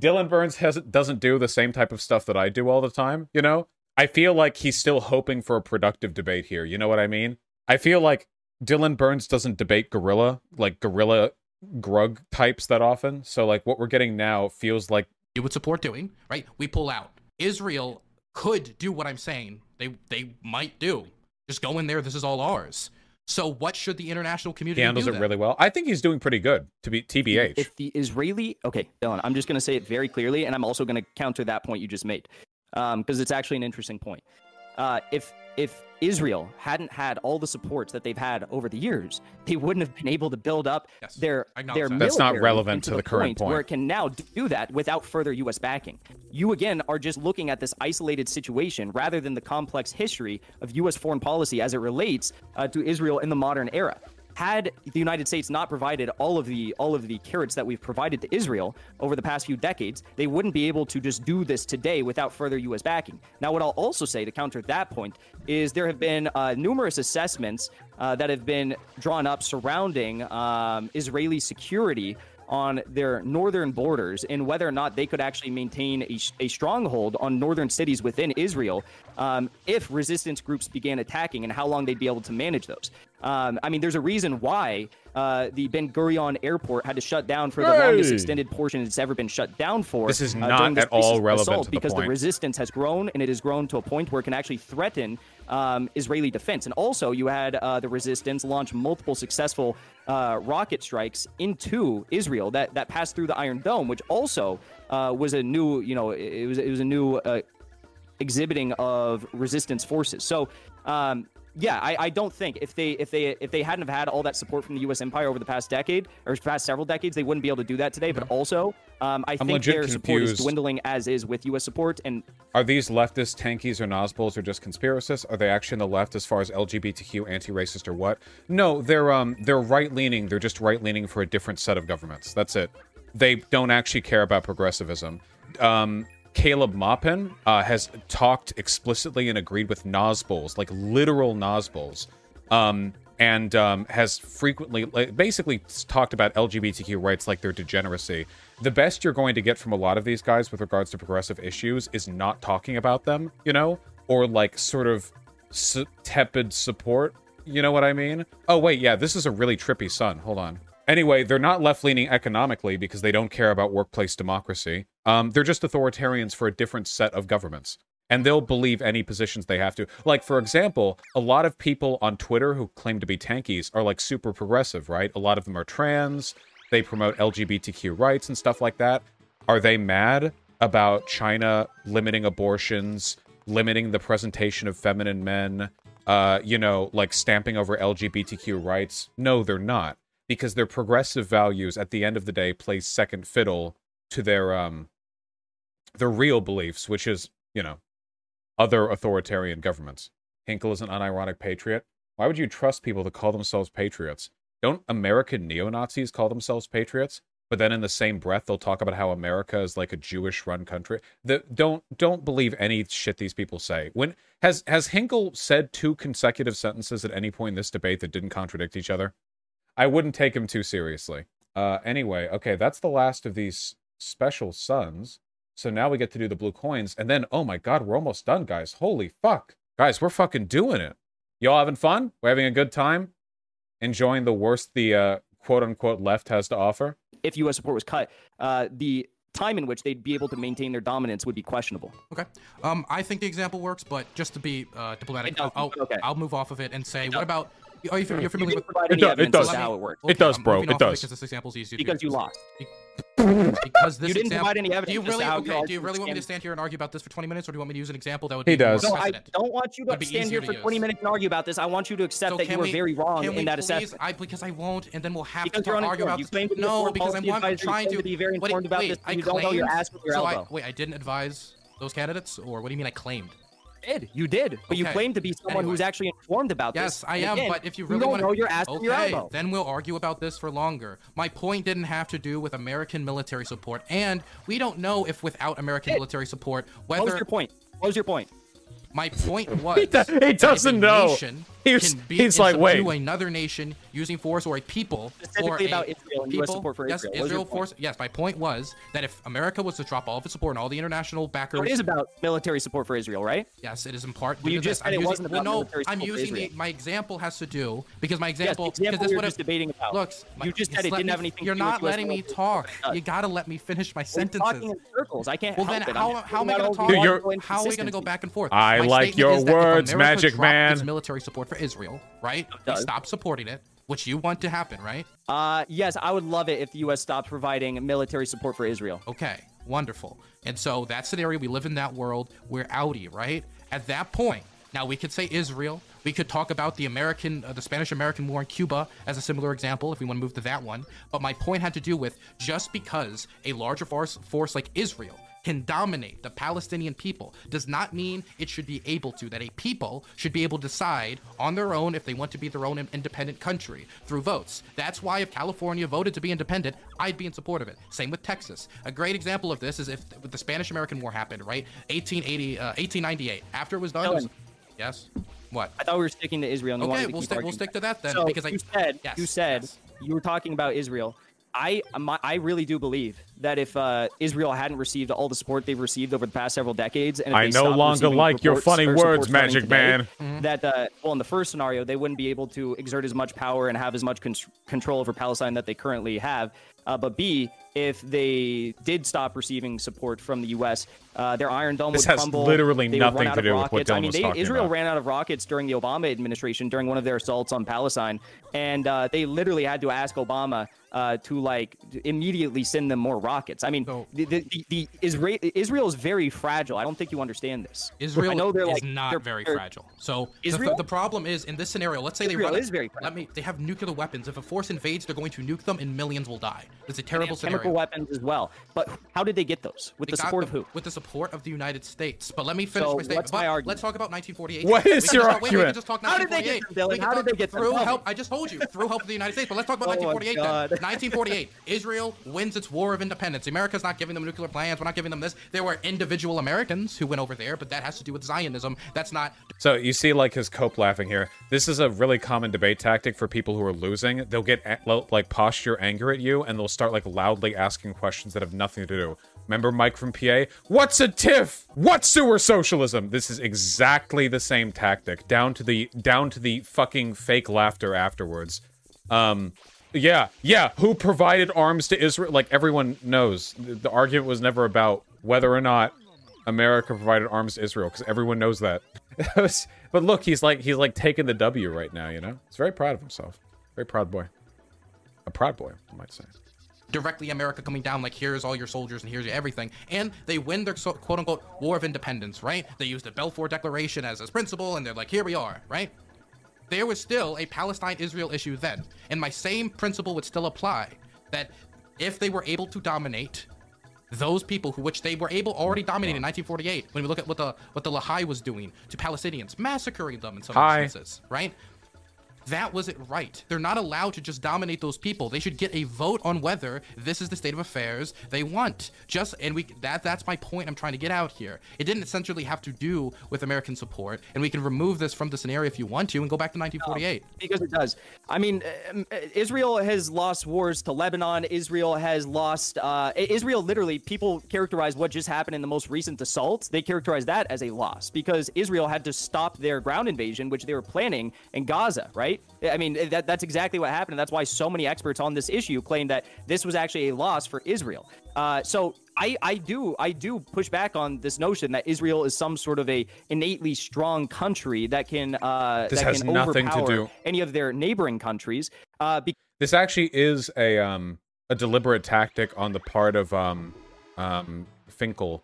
doesn't do the same type of stuff that I do all the time, you know? I feel like he's still hoping for a productive debate here, you know what I mean? I feel like Dylan Burns doesn't debate gorilla, like, gorilla grug types that often. So, like, what we're getting now feels like... You would support doing, right? We pull out. Israel could do what I'm saying. They might do. Just go in there. This is all ours. So what should the international community do? He handles it really well. I think he's doing pretty good, to be TBH. If the Israeli... Okay, Dylan, I'm just going to say it very clearly, and I'm also going to counter that point you just made, because it's actually an interesting point. If Israel hadn't had all the supports that they've had over the years, they wouldn't have been able to build up their military. That's not relevant to the current point. Where it can now do that without further U.S. backing. You, again, are just looking at this isolated situation rather than the complex history of U.S. foreign policy as it relates to Israel in the modern era. Had the United States not provided all of the carrots that we've provided to Israel over the past few decades, they wouldn't be able to just do this today without further U.S. backing. Now, what I'll also say to counter that point is there have been numerous assessments that have been drawn up surrounding Israeli security on their northern borders and whether or not they could actually maintain a stronghold on northern cities within Israel if resistance groups began attacking and how long they'd be able to manage those. I mean, there's a reason why the Ben Gurion Airport had to shut down for the longest extended portion it's ever been shut down for. This is not this at all relevant assault, to the because point. The resistance has grown, and it has grown to a point where it can actually threaten Israeli defense. And also, you had the resistance launch multiple successful rocket strikes into Israel that passed through the Iron Dome, which also was a new, it was a new exhibiting of resistance forces. So. Yeah, I don't think if they hadn't have had all that support from the U.S. empire over the past decade or past several decades, they wouldn't be able to do that today. Yeah. But also, I'm think their support is dwindling as is with U.S. support. And are these leftist tankies or Nosballs or just conspiracists? Are they actually on the left as far as LGBTQ, anti-racist, or what? No, they're right leaning. They're just right leaning for a different set of governments. That's it. They don't actually care about progressivism. Caleb Maupin has talked explicitly and agreed with Nosballs, like literal Nosballs, and has frequently basically talked about LGBTQ rights like their degeneracy. The best you're going to get from a lot of these guys with regards to progressive issues is not talking about them, or like sort of tepid support. You know what I mean? Oh, wait, yeah, this is a really trippy son. Hold on. Anyway, they're not left-leaning economically because they don't care about workplace democracy. They're just authoritarians for a different set of governments. And they'll believe any positions they have to. Like, for example, a lot of people on Twitter who claim to be tankies are, like, super progressive, right? A lot of them are trans. They promote LGBTQ rights and stuff like that. Are they mad about China limiting abortions, limiting the presentation of feminine men, like, stamping over LGBTQ rights? No, they're not. Because their progressive values, at the end of the day, play second fiddle to their real beliefs, which is, other authoritarian governments. Hinkle is an unironic patriot. Why would you trust people to call themselves patriots? Don't American neo-Nazis call themselves patriots? But then in the same breath, they'll talk about how America is like a Jewish-run country. Don't believe any shit these people say. When has Hinkle said two consecutive sentences at any point in this debate that didn't contradict each other? I wouldn't take him too seriously. Anyway, okay, that's the last of these special suns. So now we get to do the blue coins. And then, oh my God, we're almost done, guys. Holy fuck. Guys, we're fucking doing it. Y'all having fun? We're having a good time? Enjoying the worst the quote-unquote left has to offer? If U.S. support was cut, the time in which they'd be able to maintain their dominance would be questionable. Okay. I think the example works, but just to be diplomatic, I'll move off of it and say, what about... Are you familiar with it does how it works? It does, bro. It does. Because this example is easy to do. Because you lost. Because this you didn't provide any evidence. Do you really want me to stand here and argue about this for 20 minutes, or do you want me to use an example that would be he does. No, I don't want you to stand here for 20 minutes and argue about this. I want you to accept that you were very wrong in that assessment. Because I won't, and then we'll have to argue about this. No, because I'm trying to be very informed about this. You don't know your ass with your elbow. Wait, I didn't advise those candidates? Or what do you mean I claimed? You did, but okay. You claim to be someone who's actually informed about this. Yes, I am, again, but if you really want to... your ass your elbow. Then we'll argue about this for longer. My point didn't have to do with American military support, and we don't know if without American military support, whether... What was your point? What was your point? My point was... he doesn't know. He's like, wait. To another nation using force or a people... Specifically about Israel and U.S. support for Israel. Yes, Israel force... Yes, my point was that if America was to drop all of its support and all the international backers... It is about military support for Israel, right? Yes, it is in part... Well, you just said it wasn't about military support for Israel. I'm using my example has to do... Because my example... Yes, the example we're just debating about. Look, you just said it didn't have anything to do with... You're not letting me talk. You gotta let me finish my sentences. I'm talking in circles. I can't help it. Well, then how am I gonna talk? How are we gonna go back and forth? I like your words, Magic Man. Military support for Israel, right? They stop supporting it, which you want to happen, right? Yes, I would love it if the U.S. stopped providing military support for Israel. Okay, wonderful. And so that scenario, we live in that world. We're outie, right? At that point, now we could say Israel. We could talk about the American, the Spanish-American War in Cuba as a similar example if we want to move to that one. But my point had to do with just because a larger force like Israel can dominate the Palestinian people does not mean it should be able to, that a people should be able to decide on their own if they want to be their own independent country through votes. That's why if California voted to be independent, I'd be in support of it. Same with Texas. A great example of this is if the Spanish-American War happened, right? 1898. After it was done, yes? What? I thought we were sticking to Israel. And okay, we'll stick to that then. So because you said you were talking about Israel. I really do believe that if Israel hadn't received all the support they've received over the past several decades, and if I no longer like your funny words, Magic Man. That well, in the first scenario, they wouldn't be able to exert as much power and have as much control over Palestine that they currently have. But B, if they did stop receiving support from the U.S., their Iron Dome would crumble. This has literally nothing to do with what Dylan was talking about. Israel ran out of rockets during the Obama administration during one of their assaults on Palestine, and they literally had to ask Obama to like immediately send them more rockets. I mean, the Israel is very fragile. I don't think you understand this. Israel is not very fragile. So the problem is in this scenario. Let's say Israel is very fragile. They have nuclear weapons. If a force invades, they're going to nuke them, and millions will die. That's a terrible scenario. Chemical weapons as well. But how did they get those? With the support of who? With the support of the United States. But let me finish my statement. Let's talk about 1948. What is your argument? How did they get them, Dylan? How did they get them? Through help. I just told you. Through help of the United States. But let's talk about 1948 then. 1948, Israel wins its War of Independence. America's not giving them nuclear plans. We're not giving them this. There were individual Americans who went over there, but that has to do with Zionism. That's not... So you see, like, his cope laughing here. This is a really common debate tactic for people who are losing. They'll get, like, posture anger at you, and they'll start, like, loudly asking questions that have nothing to do. Remember Mike from PA? What's a TIF? What's sewer socialism? This is exactly the same tactic, down to the fucking fake laughter afterwards. Yeah, who provided arms to Israel? Like, everyone knows. The argument was never about whether or not America provided arms to Israel, because everyone knows that. But look, he's like taking the W right now, you know? He's very proud of himself. Very proud boy. A proud boy, I might say. Directly America coming down, like, here's all your soldiers and here's your everything. And they win their quote-unquote War of Independence, right? They used the Balfour Declaration as its principle, and they're like, here we are, right? There was still a Palestine-Israel issue then, and my same principle would still apply, that if they were able to dominate those people who, which they were able already dominated in 1948, when we look at what the Lahai was doing to Palestinians, massacring them in some instances, right? That wasn't right. They're not allowed to just dominate those people. They should get a vote on whether this is the state of affairs they want. That's my point I'm trying to get out here. It didn't essentially have to do with American support, and we can remove this from the scenario if you want to and go back to 1948. Because it does. I mean, Israel has lost wars to Lebanon. Israel has lost... Israel literally, people characterize what just happened in the most recent assault. They characterize that as a loss because Israel had to stop their ground invasion, which they were planning in Gaza, right? I mean, that's exactly what happened. And that's why so many experts on this issue claim that this was actually a loss for Israel. So I do push back on this notion that Israel is some sort of a innately strong country that can overpower any of their neighboring countries. This actually is a deliberate tactic on the part of Hinkle.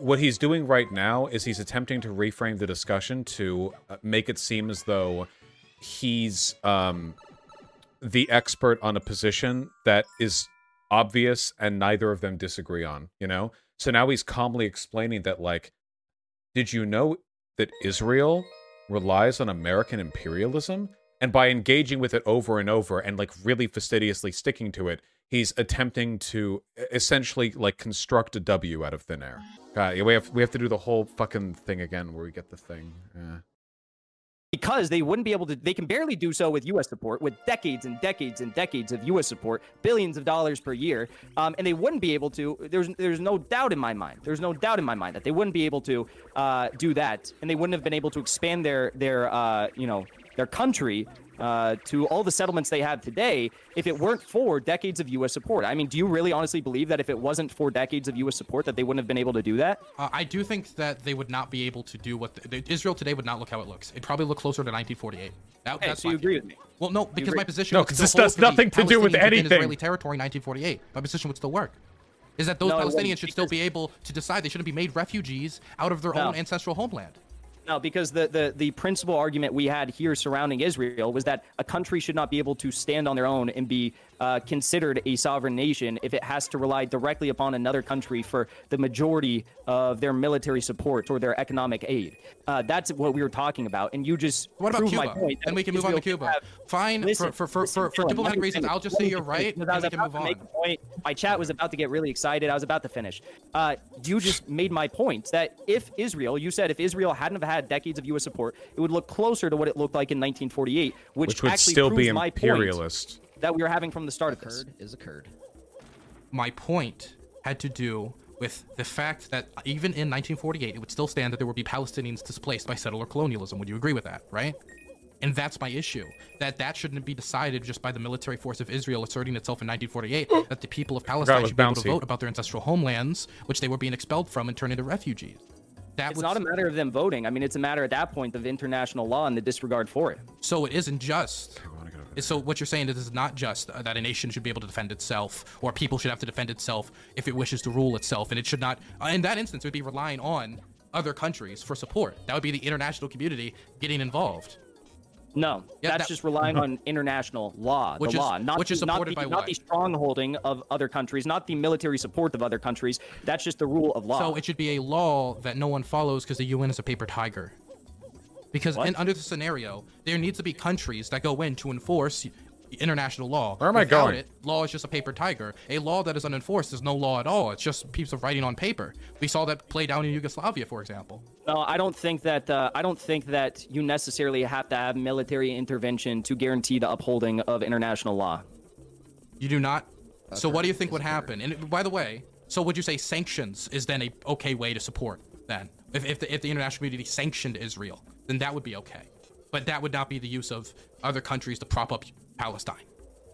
What he's doing right now is he's attempting to reframe the discussion to make it seem as though he's the expert on a position that is obvious and neither of them disagree on, you know? So now he's calmly explaining that, like, did you know that Israel relies on American imperialism? And by engaging with it over and over and, like, really fastidiously sticking to it, he's attempting to essentially, like, construct a W out of thin air. God, we have to do the whole fucking thing again where we get the thing. Yeah. Because they wouldn't be able to, they can barely do so with U.S. support, with decades and decades and decades of U.S. support, billions of dollars per year, and they wouldn't be able to, there's no doubt in my mind, that they wouldn't be able to do that, and they wouldn't have been able to expand their country to all the settlements they have today if it weren't for decades of U.S. support. I mean, do you really honestly believe that if it wasn't for decades of U.S. support that they wouldn't have been able to do that? I do think that they would not be able to do what... Israel today would not look how it looks. It'd probably look closer to 1948. That's so you agree with me? Well, no, because my position... No, because this has nothing to do with anything. Israeli territory in 1948. My position would still work. Is that those Palestinians should still be able to decide. They shouldn't be made refugees out of their own ancestral homeland. No, because the principal argument we had here surrounding Israel was that a country should not be able to stand on their own and be considered a sovereign nation if it has to rely directly upon another country for the majority of their military support or their economic aid. That's what we were talking about, and you just proved my point. And we can move on to Cuba. Fine, for diplomatic reasons, I'll just say you're right, and we can move on. My chat was about to get really excited. I was about to finish. You just made my point that if Israel hadn't have had decades of U.S. support, it would look closer to what it looked like in 1948, which would actually still be imperialist. that we were having from the start of this. Is occurred. My point had to do with the fact that even in 1948, it would still stand that there would be Palestinians displaced by settler colonialism. Would you agree with that, right? And that's my issue, that that shouldn't be decided just by the military force of Israel asserting itself in 1948, that the people of Palestine should be able to vote about their ancestral homelands, which they were being expelled from and turned into refugees. That it's not a matter of them voting. I mean, it's a matter at that point of international law and the disregard for it. So it isn't just. So what you're saying is it's not just that a nation should be able to defend itself, or people should have to defend itself if it wishes to rule itself, and it should not, in that instance, it would be relying on other countries for support. That would be the international community getting involved. No, yeah, that's just relying on international law, the law, not the strongholding of other countries, not the military support of other countries. That's just the rule of law. So it should be a law that no one follows because the UN is a paper tiger. Because under the scenario, there needs to be countries that go in to enforce international law. Where am I going? Law is just a paper tiger. A law that is unenforced is no law at all. It's just pieces of writing on paper. We saw that play down in Yugoslavia, for example. No, I don't think that you necessarily have to have military intervention to guarantee the upholding of international law. You do not? So what do you think would happen? And by the way, so would you say sanctions is then a okay way to support then? If the international community sanctioned Israel, then that would be okay. But that would not be the use of other countries to prop up Palestine.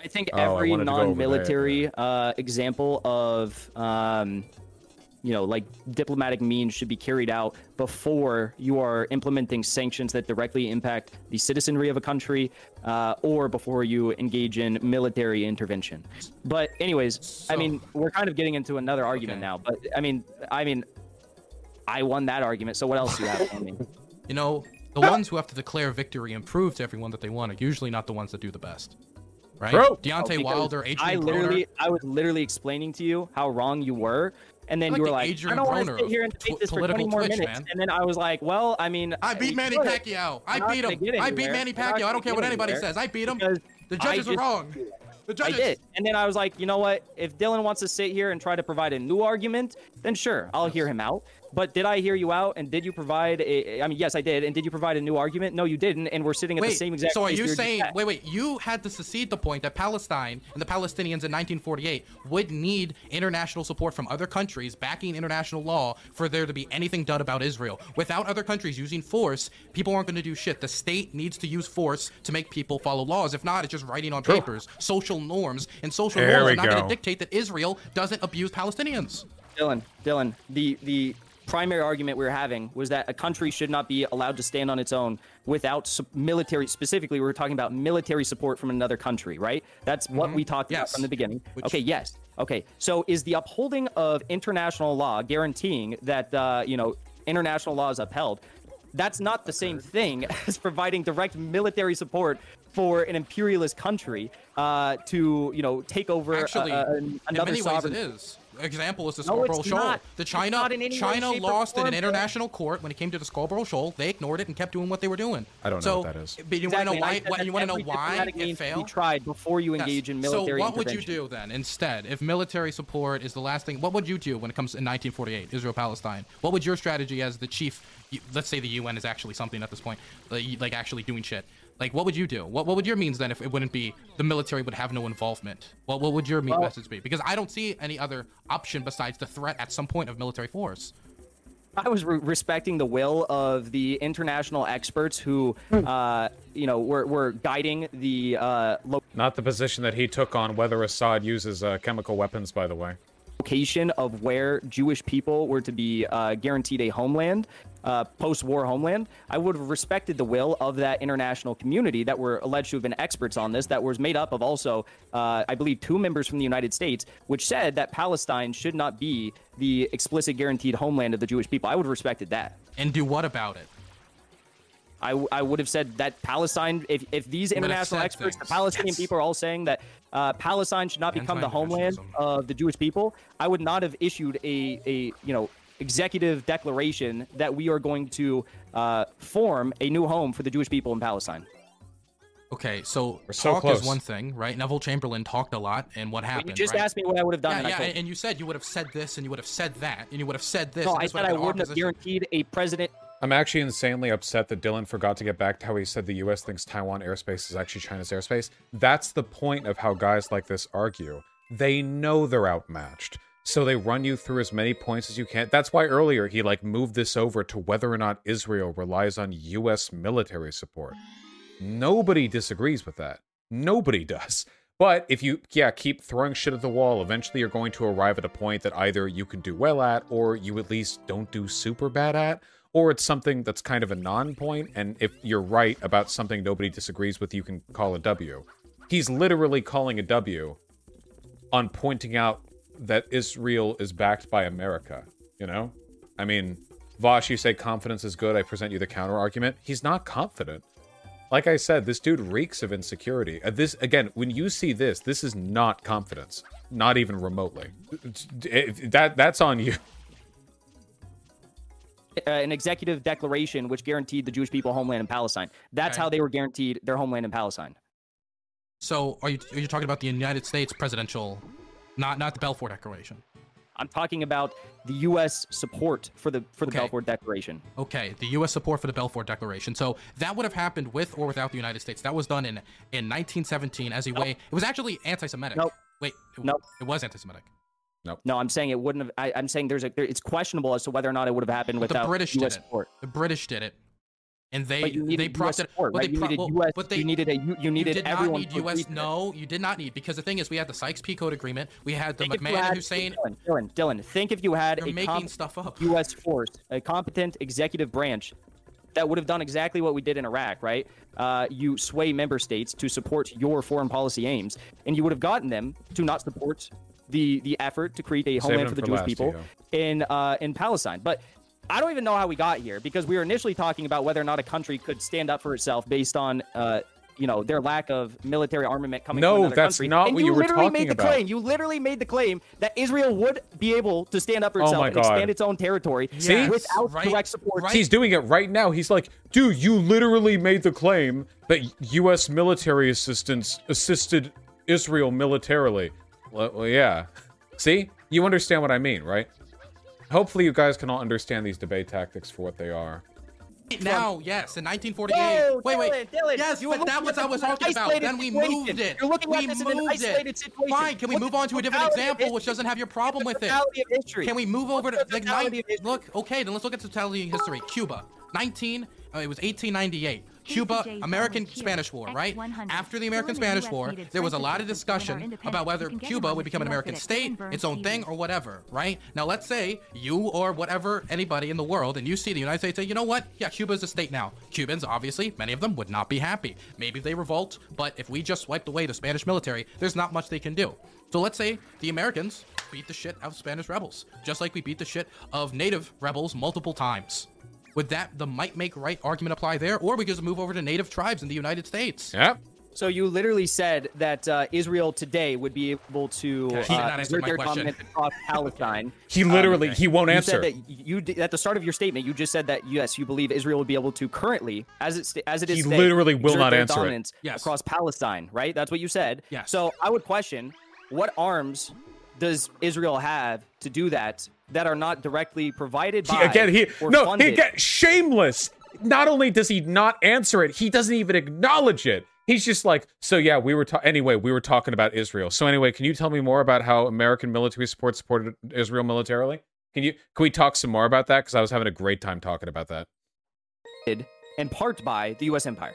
I think every non-military example of, like diplomatic means should be carried out before you are implementing sanctions that directly impact the citizenry of a country, or before you engage in military intervention. But anyways, so, I mean, we're kind of getting into another argument now, but I won that argument. So what else do you have for me? You know, the ones who have to declare victory and prove to everyone that they won are usually not the ones that do the best, right? Bro. Deontay Wilder, Adrian Broner. I was literally explaining to you how wrong you were, and then you were like, I don't want to sit here and take this for 20 more minutes, and then I was like, well, I mean, I beat Manny Pacquiao. I beat him. I beat Manny Pacquiao. I don't care what anybody says. I beat him. The judges are wrong. I did. And then I was like, you know what? If Dylan wants to sit here and try to provide a new argument, then sure, I'll hear him out. But did I hear you out? And did you provide a... I mean, yes, I did. And did you provide a new argument? No, you didn't. And we're sitting at the same exact... So are you saying... Wait. You had to secede the point that Palestine and the Palestinians in 1948 would need international support from other countries backing international law for there to be anything done about Israel. Without other countries using force, people aren't going to do shit. The state needs to use force to make people follow laws. If not, it's just writing on papers, social norms. And social norms are not going to dictate that Israel doesn't abuse Palestinians. Dylan, the primary argument we were having was that a country should not be allowed to stand on its own without military, specifically we were talking about military support from another country, right? That's what we talked about from the beginning. So is the upholding of international law guaranteeing that international law is upheld? That's not the same thing as providing direct military support for an imperialist country to take over another sovereign. Actually, in many ways it is. Example is the Scarborough Shoal. The China lost in an international court when it came to the Scarborough Shoal. They ignored it and kept doing what they were doing. I don't know what that is. But you want to know why it failed? You tried before you engage in military. So what would you do then instead? If military support is the last thing, what would you do when it comes in 1948, Israel-Palestine? What would your strategy as the chief? Let's say the UN is actually something at this point, like actually doing shit. Like, what would you do? What would your means then if it wouldn't be the military would have no involvement? What would your message be? Because I don't see any other option besides the threat at some point of military force. I was respecting the will of the international experts who, were guiding the... Not the position that he took on whether Assad uses chemical weapons, by the way. Location of where Jewish people were to be guaranteed a homeland. Post-war homeland, I would have respected the will of that international community that were alleged to have been experts on this, that was made up of also, I believe, 2 members from the United States, which said that Palestine should not be the explicit guaranteed homeland of the Jewish people. I would have respected that. And do what about it? I would have said that Palestine, if these international experts, the Palestinian people are all saying that Palestine should not become the homeland of the Jewish people, I would not have issued a executive declaration that we are going to form a new home for the Jewish people in Palestine. Okay, so talk is one thing, right? Neville Chamberlain talked a lot, and what happened? You just asked me what I would have done. And you said you would have said this, and you would have said that, and you would have said this. No, I said I wouldn't have guaranteed a president. I'm actually insanely upset that Dylan forgot to get back to how he said the US thinks Taiwan airspace is actually China's airspace. That's the point of how guys like this argue. They know they're outmatched, so they run you through as many points as you can. That's why earlier he, like, moved this over to whether or not Israel relies on US military support. Nobody disagrees with that. Nobody does. But if you, keep throwing shit at the wall, eventually you're going to arrive at a point that either you can do well at, or you at least don't do super bad at, or it's something that's kind of a non-point, and if you're right about something nobody disagrees with, you can call a W. He's literally calling a W on pointing out that Israel is backed by America, you know? I mean, Vosh, you say confidence is good, I present you the counter-argument. He's not confident. Like I said, this dude reeks of insecurity. This, again, when you see this, this is not confidence. Not even remotely. That's on you. An executive declaration which guaranteed the Jewish people homeland in Palestine. That's how they were guaranteed their homeland in Palestine. So are you talking about the United States presidential, not the Balfour Declaration? I'm talking about the U.S. support for the Balfour Declaration. Okay, the U.S. support for the Balfour Declaration. So that would have happened with or without the United States. That was done in 1917 as a way. It was actually anti-Semitic. Nope. Wait, it was anti-Semitic. Nope. No, I'm saying it wouldn't have. I'm saying it's questionable as to whether or not it would have happened without the British U.S. support. The British did it. And they propped it. You needed everyone. No, you did not need, because the thing is, we had the Sykes-Picot agreement. We had the McMahon and Hussein. Dylan, think if you had U.S. force, a competent executive branch that would have done exactly what we did in Iraq, right? You sway member states to support your foreign policy aims, and you would have gotten them to not support the effort to create a homeland for the Jewish people in Palestine. But I don't even know how we got here, because we were initially talking about whether or not a country could stand up for itself based on, you know, their lack of military armament coming from another country. No, that's not what you were talking about. You literally made the claim that Israel would be able to stand up for itself and expand its own territory without direct support. Right. He's doing it right now. He's like, dude, you literally made the claim that U.S. military assistance assisted Israel militarily. Well, yeah. See? You understand what I mean, right? Hopefully you guys can all understand these debate tactics for what they are. Now, yes, in 1948. Whoa, wait, Dylan. Yes, but that was what I was talking about. Then we moved it. You're looking at this in an isolated situation. Fine, can we move on to a different example which doesn't have your problem with it? Can we move over to the then let's look at the totality of history. Cuba, it was 1898. Cuba, American-Spanish War, right? After the American-Spanish War, there was a lot of discussion about whether Cuba would become an American state, its own thing, or whatever, right? Now, let's say you or whatever, anybody in the world, and you see the United States say, you know what? Yeah, Cuba's a state now. Cubans, obviously, many of them would not be happy. Maybe they revolt, but if we just wiped away the Spanish military, there's not much they can do. So let's say the Americans beat the shit out of Spanish rebels, just like we beat the shit of native rebels multiple times. Would that the might make right argument apply there, or we just move over to native tribes in the United States? Yep. So you literally said that Israel today would be able to exert their dominance across Palestine. He literally, he won't answer. Said that you at the start of your statement, you just said that yes, you believe Israel would be able to currently, as it is today, literally will not answer it. Yes. Across Palestine, right? That's what you said. Yes. So I would question, what arms does Israel have to do that? That are not directly provided by or funded. Shameless. Not only does he not answer it, he doesn't even acknowledge it. He's just like, so yeah, we were talking about Israel. So anyway, can you tell me more about how American military support supported Israel militarily? Can we talk some more about that? Because I was having a great time talking about that. In part by the U.S. empire.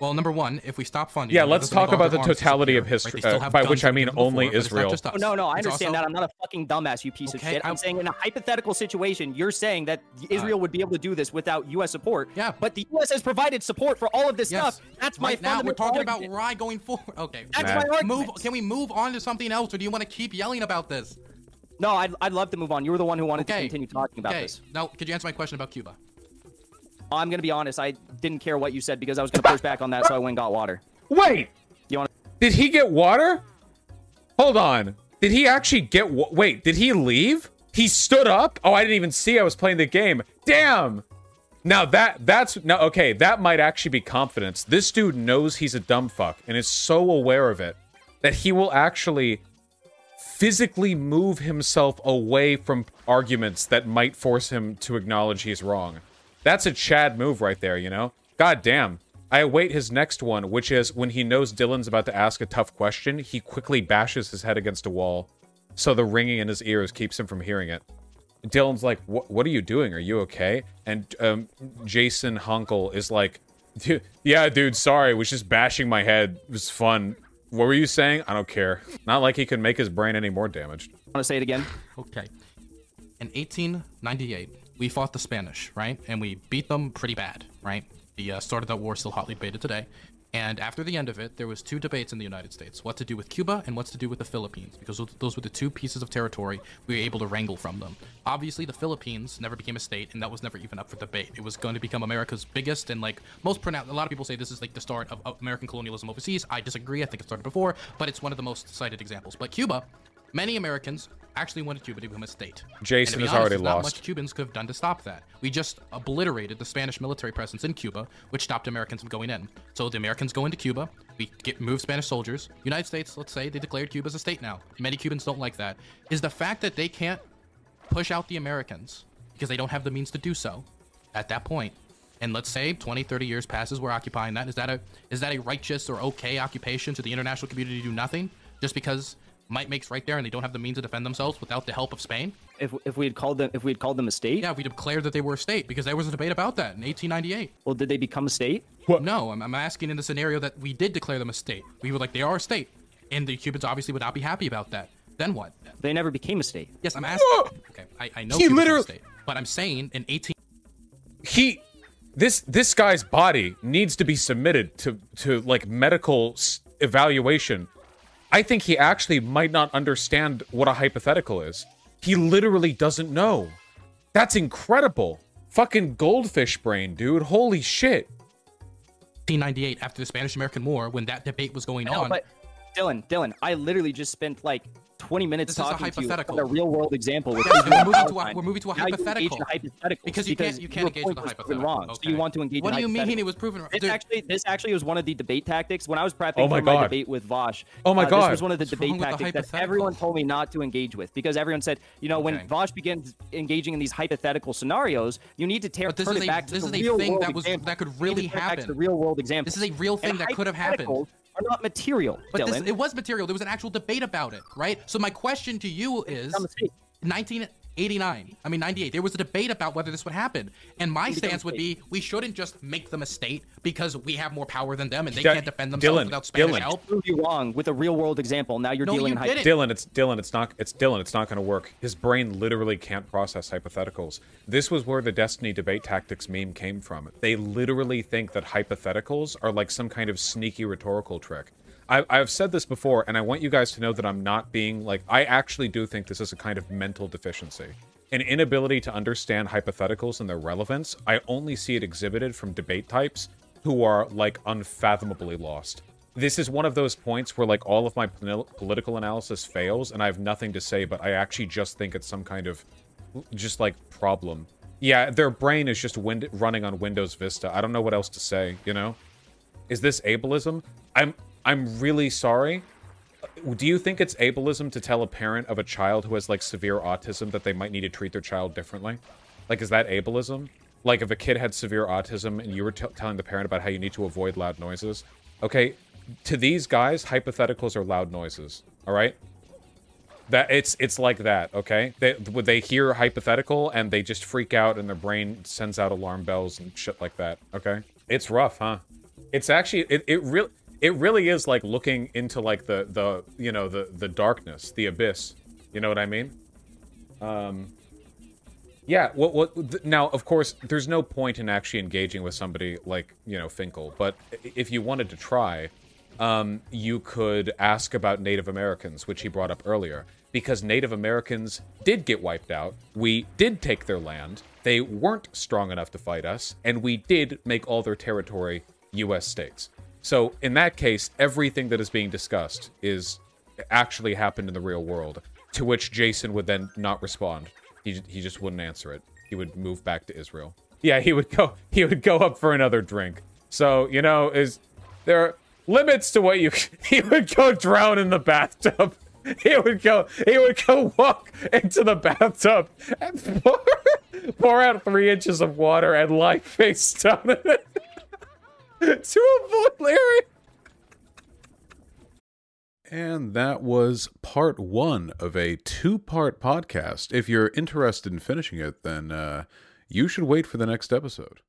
Well, number one, if we stop funding... Yeah, let's talk about the totality of history, by which I mean only Israel. Oh, no, I understand that. I'm not a fucking dumbass, you piece of shit. I'm saying in a hypothetical situation, you're saying that Israel would be able to do this without U.S. support. Yeah. But the U.S. has provided support for all of this stuff. That's my fundamental argument. We're talking about Rye going forward. Okay. That's my argument. Can we move on to something else, or do you want to keep yelling about this? No, I'd love to move on. You were the one who wanted to continue talking about this. Now, could you answer my question about Cuba? I'm going to be honest. I didn't care what you said because I was going to push back on that, so I went and got water. Wait. Did he get water? Hold on. Did he actually get... Wait, did he leave? He stood up? Oh, I didn't even see. I was playing the game. Damn. Now that's... Now, okay, that might actually be confidence. This dude knows he's a dumb fuck and is so aware of it that he will actually physically move himself away from arguments that might force him to acknowledge he's wrong. That's a Chad move right there, you know? God damn. I await his next one, which is when he knows Dylan's about to ask a tough question, he quickly bashes his head against a wall, so the ringing in his ears keeps him from hearing it. Dylan's like, what are you doing? Are you okay? And Jason Hinkle is like, yeah, dude, sorry. I was just bashing my head. It was fun. What were you saying? I don't care. Not like he can make his brain any more damaged. Want to say it again? Okay. In 1898, we fought the Spanish, right? And we beat them pretty bad, right? The start of that war is still hotly debated today. And after the end of it, there was two debates in the United States, what to do with Cuba and what to do with the Philippines, because those were the two pieces of territory we were able to wrangle from them. Obviously, the Philippines never became a state, and that was never even up for debate. It was going to become America's biggest and, like, most pronounced. A lot of people say this is, like, the start of American colonialism overseas. I disagree. I think it started before, but it's one of the most cited examples. But Cuba, many Americans actually wanted Cuba to become a state. Jason is already lost. Not much Cubans could have done to stop that. We just obliterated the Spanish military presence in Cuba, which stopped Americans from going in. So the Americans go into Cuba. We move Spanish soldiers. United States, let's say, they declared Cuba as a state now. Many Cubans don't like that. Is the fact that they can't push out the Americans because they don't have the means to do so at that point. And let's say 20, 30 years passes, we're occupying that. Is that a righteous or okay occupation to the international community to do nothing just because might makes right there and they don't have the means to defend themselves without the help of Spain? If we had called them a state? Yeah, if we declared that they were a state, because there was a debate about that in 1898. Well, did they become a state? What? No, I'm asking in the scenario that we did declare them a state. We were like, they are a state. And the Cubans obviously would not be happy about that. Then what? They never became a state. Yes, I'm asking. Whoa. Okay, I know Cubans are a state. But I'm saying in 18... This guy's body needs to be submitted to like, medical evaluation. I think he actually might not understand what a hypothetical is. He literally doesn't know. That's incredible. Fucking goldfish brain, dude. Holy shit. 1898, after the Spanish-American War, when that debate was going on. But Dylan, I literally just spent like 20 minutes talking to you about a real-world example. With we're moving to a hypothetical. Because you can't engage with a hypothetical. Wrong, okay. So you want to engage. What do you mean it was proven wrong? This actually was one of the debate tactics when I was prepping for my debate with Vosh. Oh my god! This was one of the debate tactics that everyone told me not to engage with because everyone said, you know, when Vosh begins engaging in these hypothetical scenarios, you need to turn it back to the real world example. This is a thing that could really happen. The real-world example. This is a real thing that could have happened. Are not material, but Dylan. It was material. There was an actual debate about it, right? So my question to you is, 1998, there was a debate about whether this would happen, and my stance would be we shouldn't just make them a state because we have more power than them and they can't defend themselves without Spanish help. I proved you wrong with a real-world example. Now you're dealing in hypotheticals. Dylan, it's not going to work. His brain literally can't process hypotheticals. This was where the Destiny debate tactics meme came from. They literally think that hypotheticals are like some kind of sneaky rhetorical trick. I've said this before, and I want you guys to know that I'm not being, like, I actually do think this is a kind of mental deficiency. An inability to understand hypotheticals and their relevance. I only see it exhibited from debate types who are, like, unfathomably lost. This is one of those points where, like, all of my political analysis fails, and I have nothing to say, but I actually just think it's some kind of, just, like, problem. Yeah, their brain is just running on Windows Vista. I don't know what else to say, you know? Is this ableism? I'm really sorry. Do you think it's ableism to tell a parent of a child who has, like, severe autism that they might need to treat their child differently? Like, is that ableism? Like, if a kid had severe autism and you were telling the parent about how you need to avoid loud noises? Okay, to these guys, hypotheticals are loud noises, all right? That it's like that, okay? They hear hypothetical and they just freak out and their brain sends out alarm bells and shit like that, okay? It's rough, huh? It's actually, it really is like looking into like the you know, the darkness, the abyss. You know what I mean? Yeah. Now, of course, there's no point in actually engaging with somebody like, you know, Hinkle. But if you wanted to try, you could ask about Native Americans, which he brought up earlier, because Native Americans did get wiped out. We did take their land. They weren't strong enough to fight us, and we did make all their territory U.S. states. So, in that case, everything that is being discussed is actually happened in the real world, to which Jason would then not respond. He just wouldn't answer it. He would move back to Israel. Yeah, he would go up for another drink. So, you know, there are limits to what he would go drown in the bathtub. He would go walk into the bathtub and pour pour out 3 inches of water and lie face down in it to avoid Larry. And that was part one of a two-part podcast. If you're interested in finishing it, then you should wait for the next episode.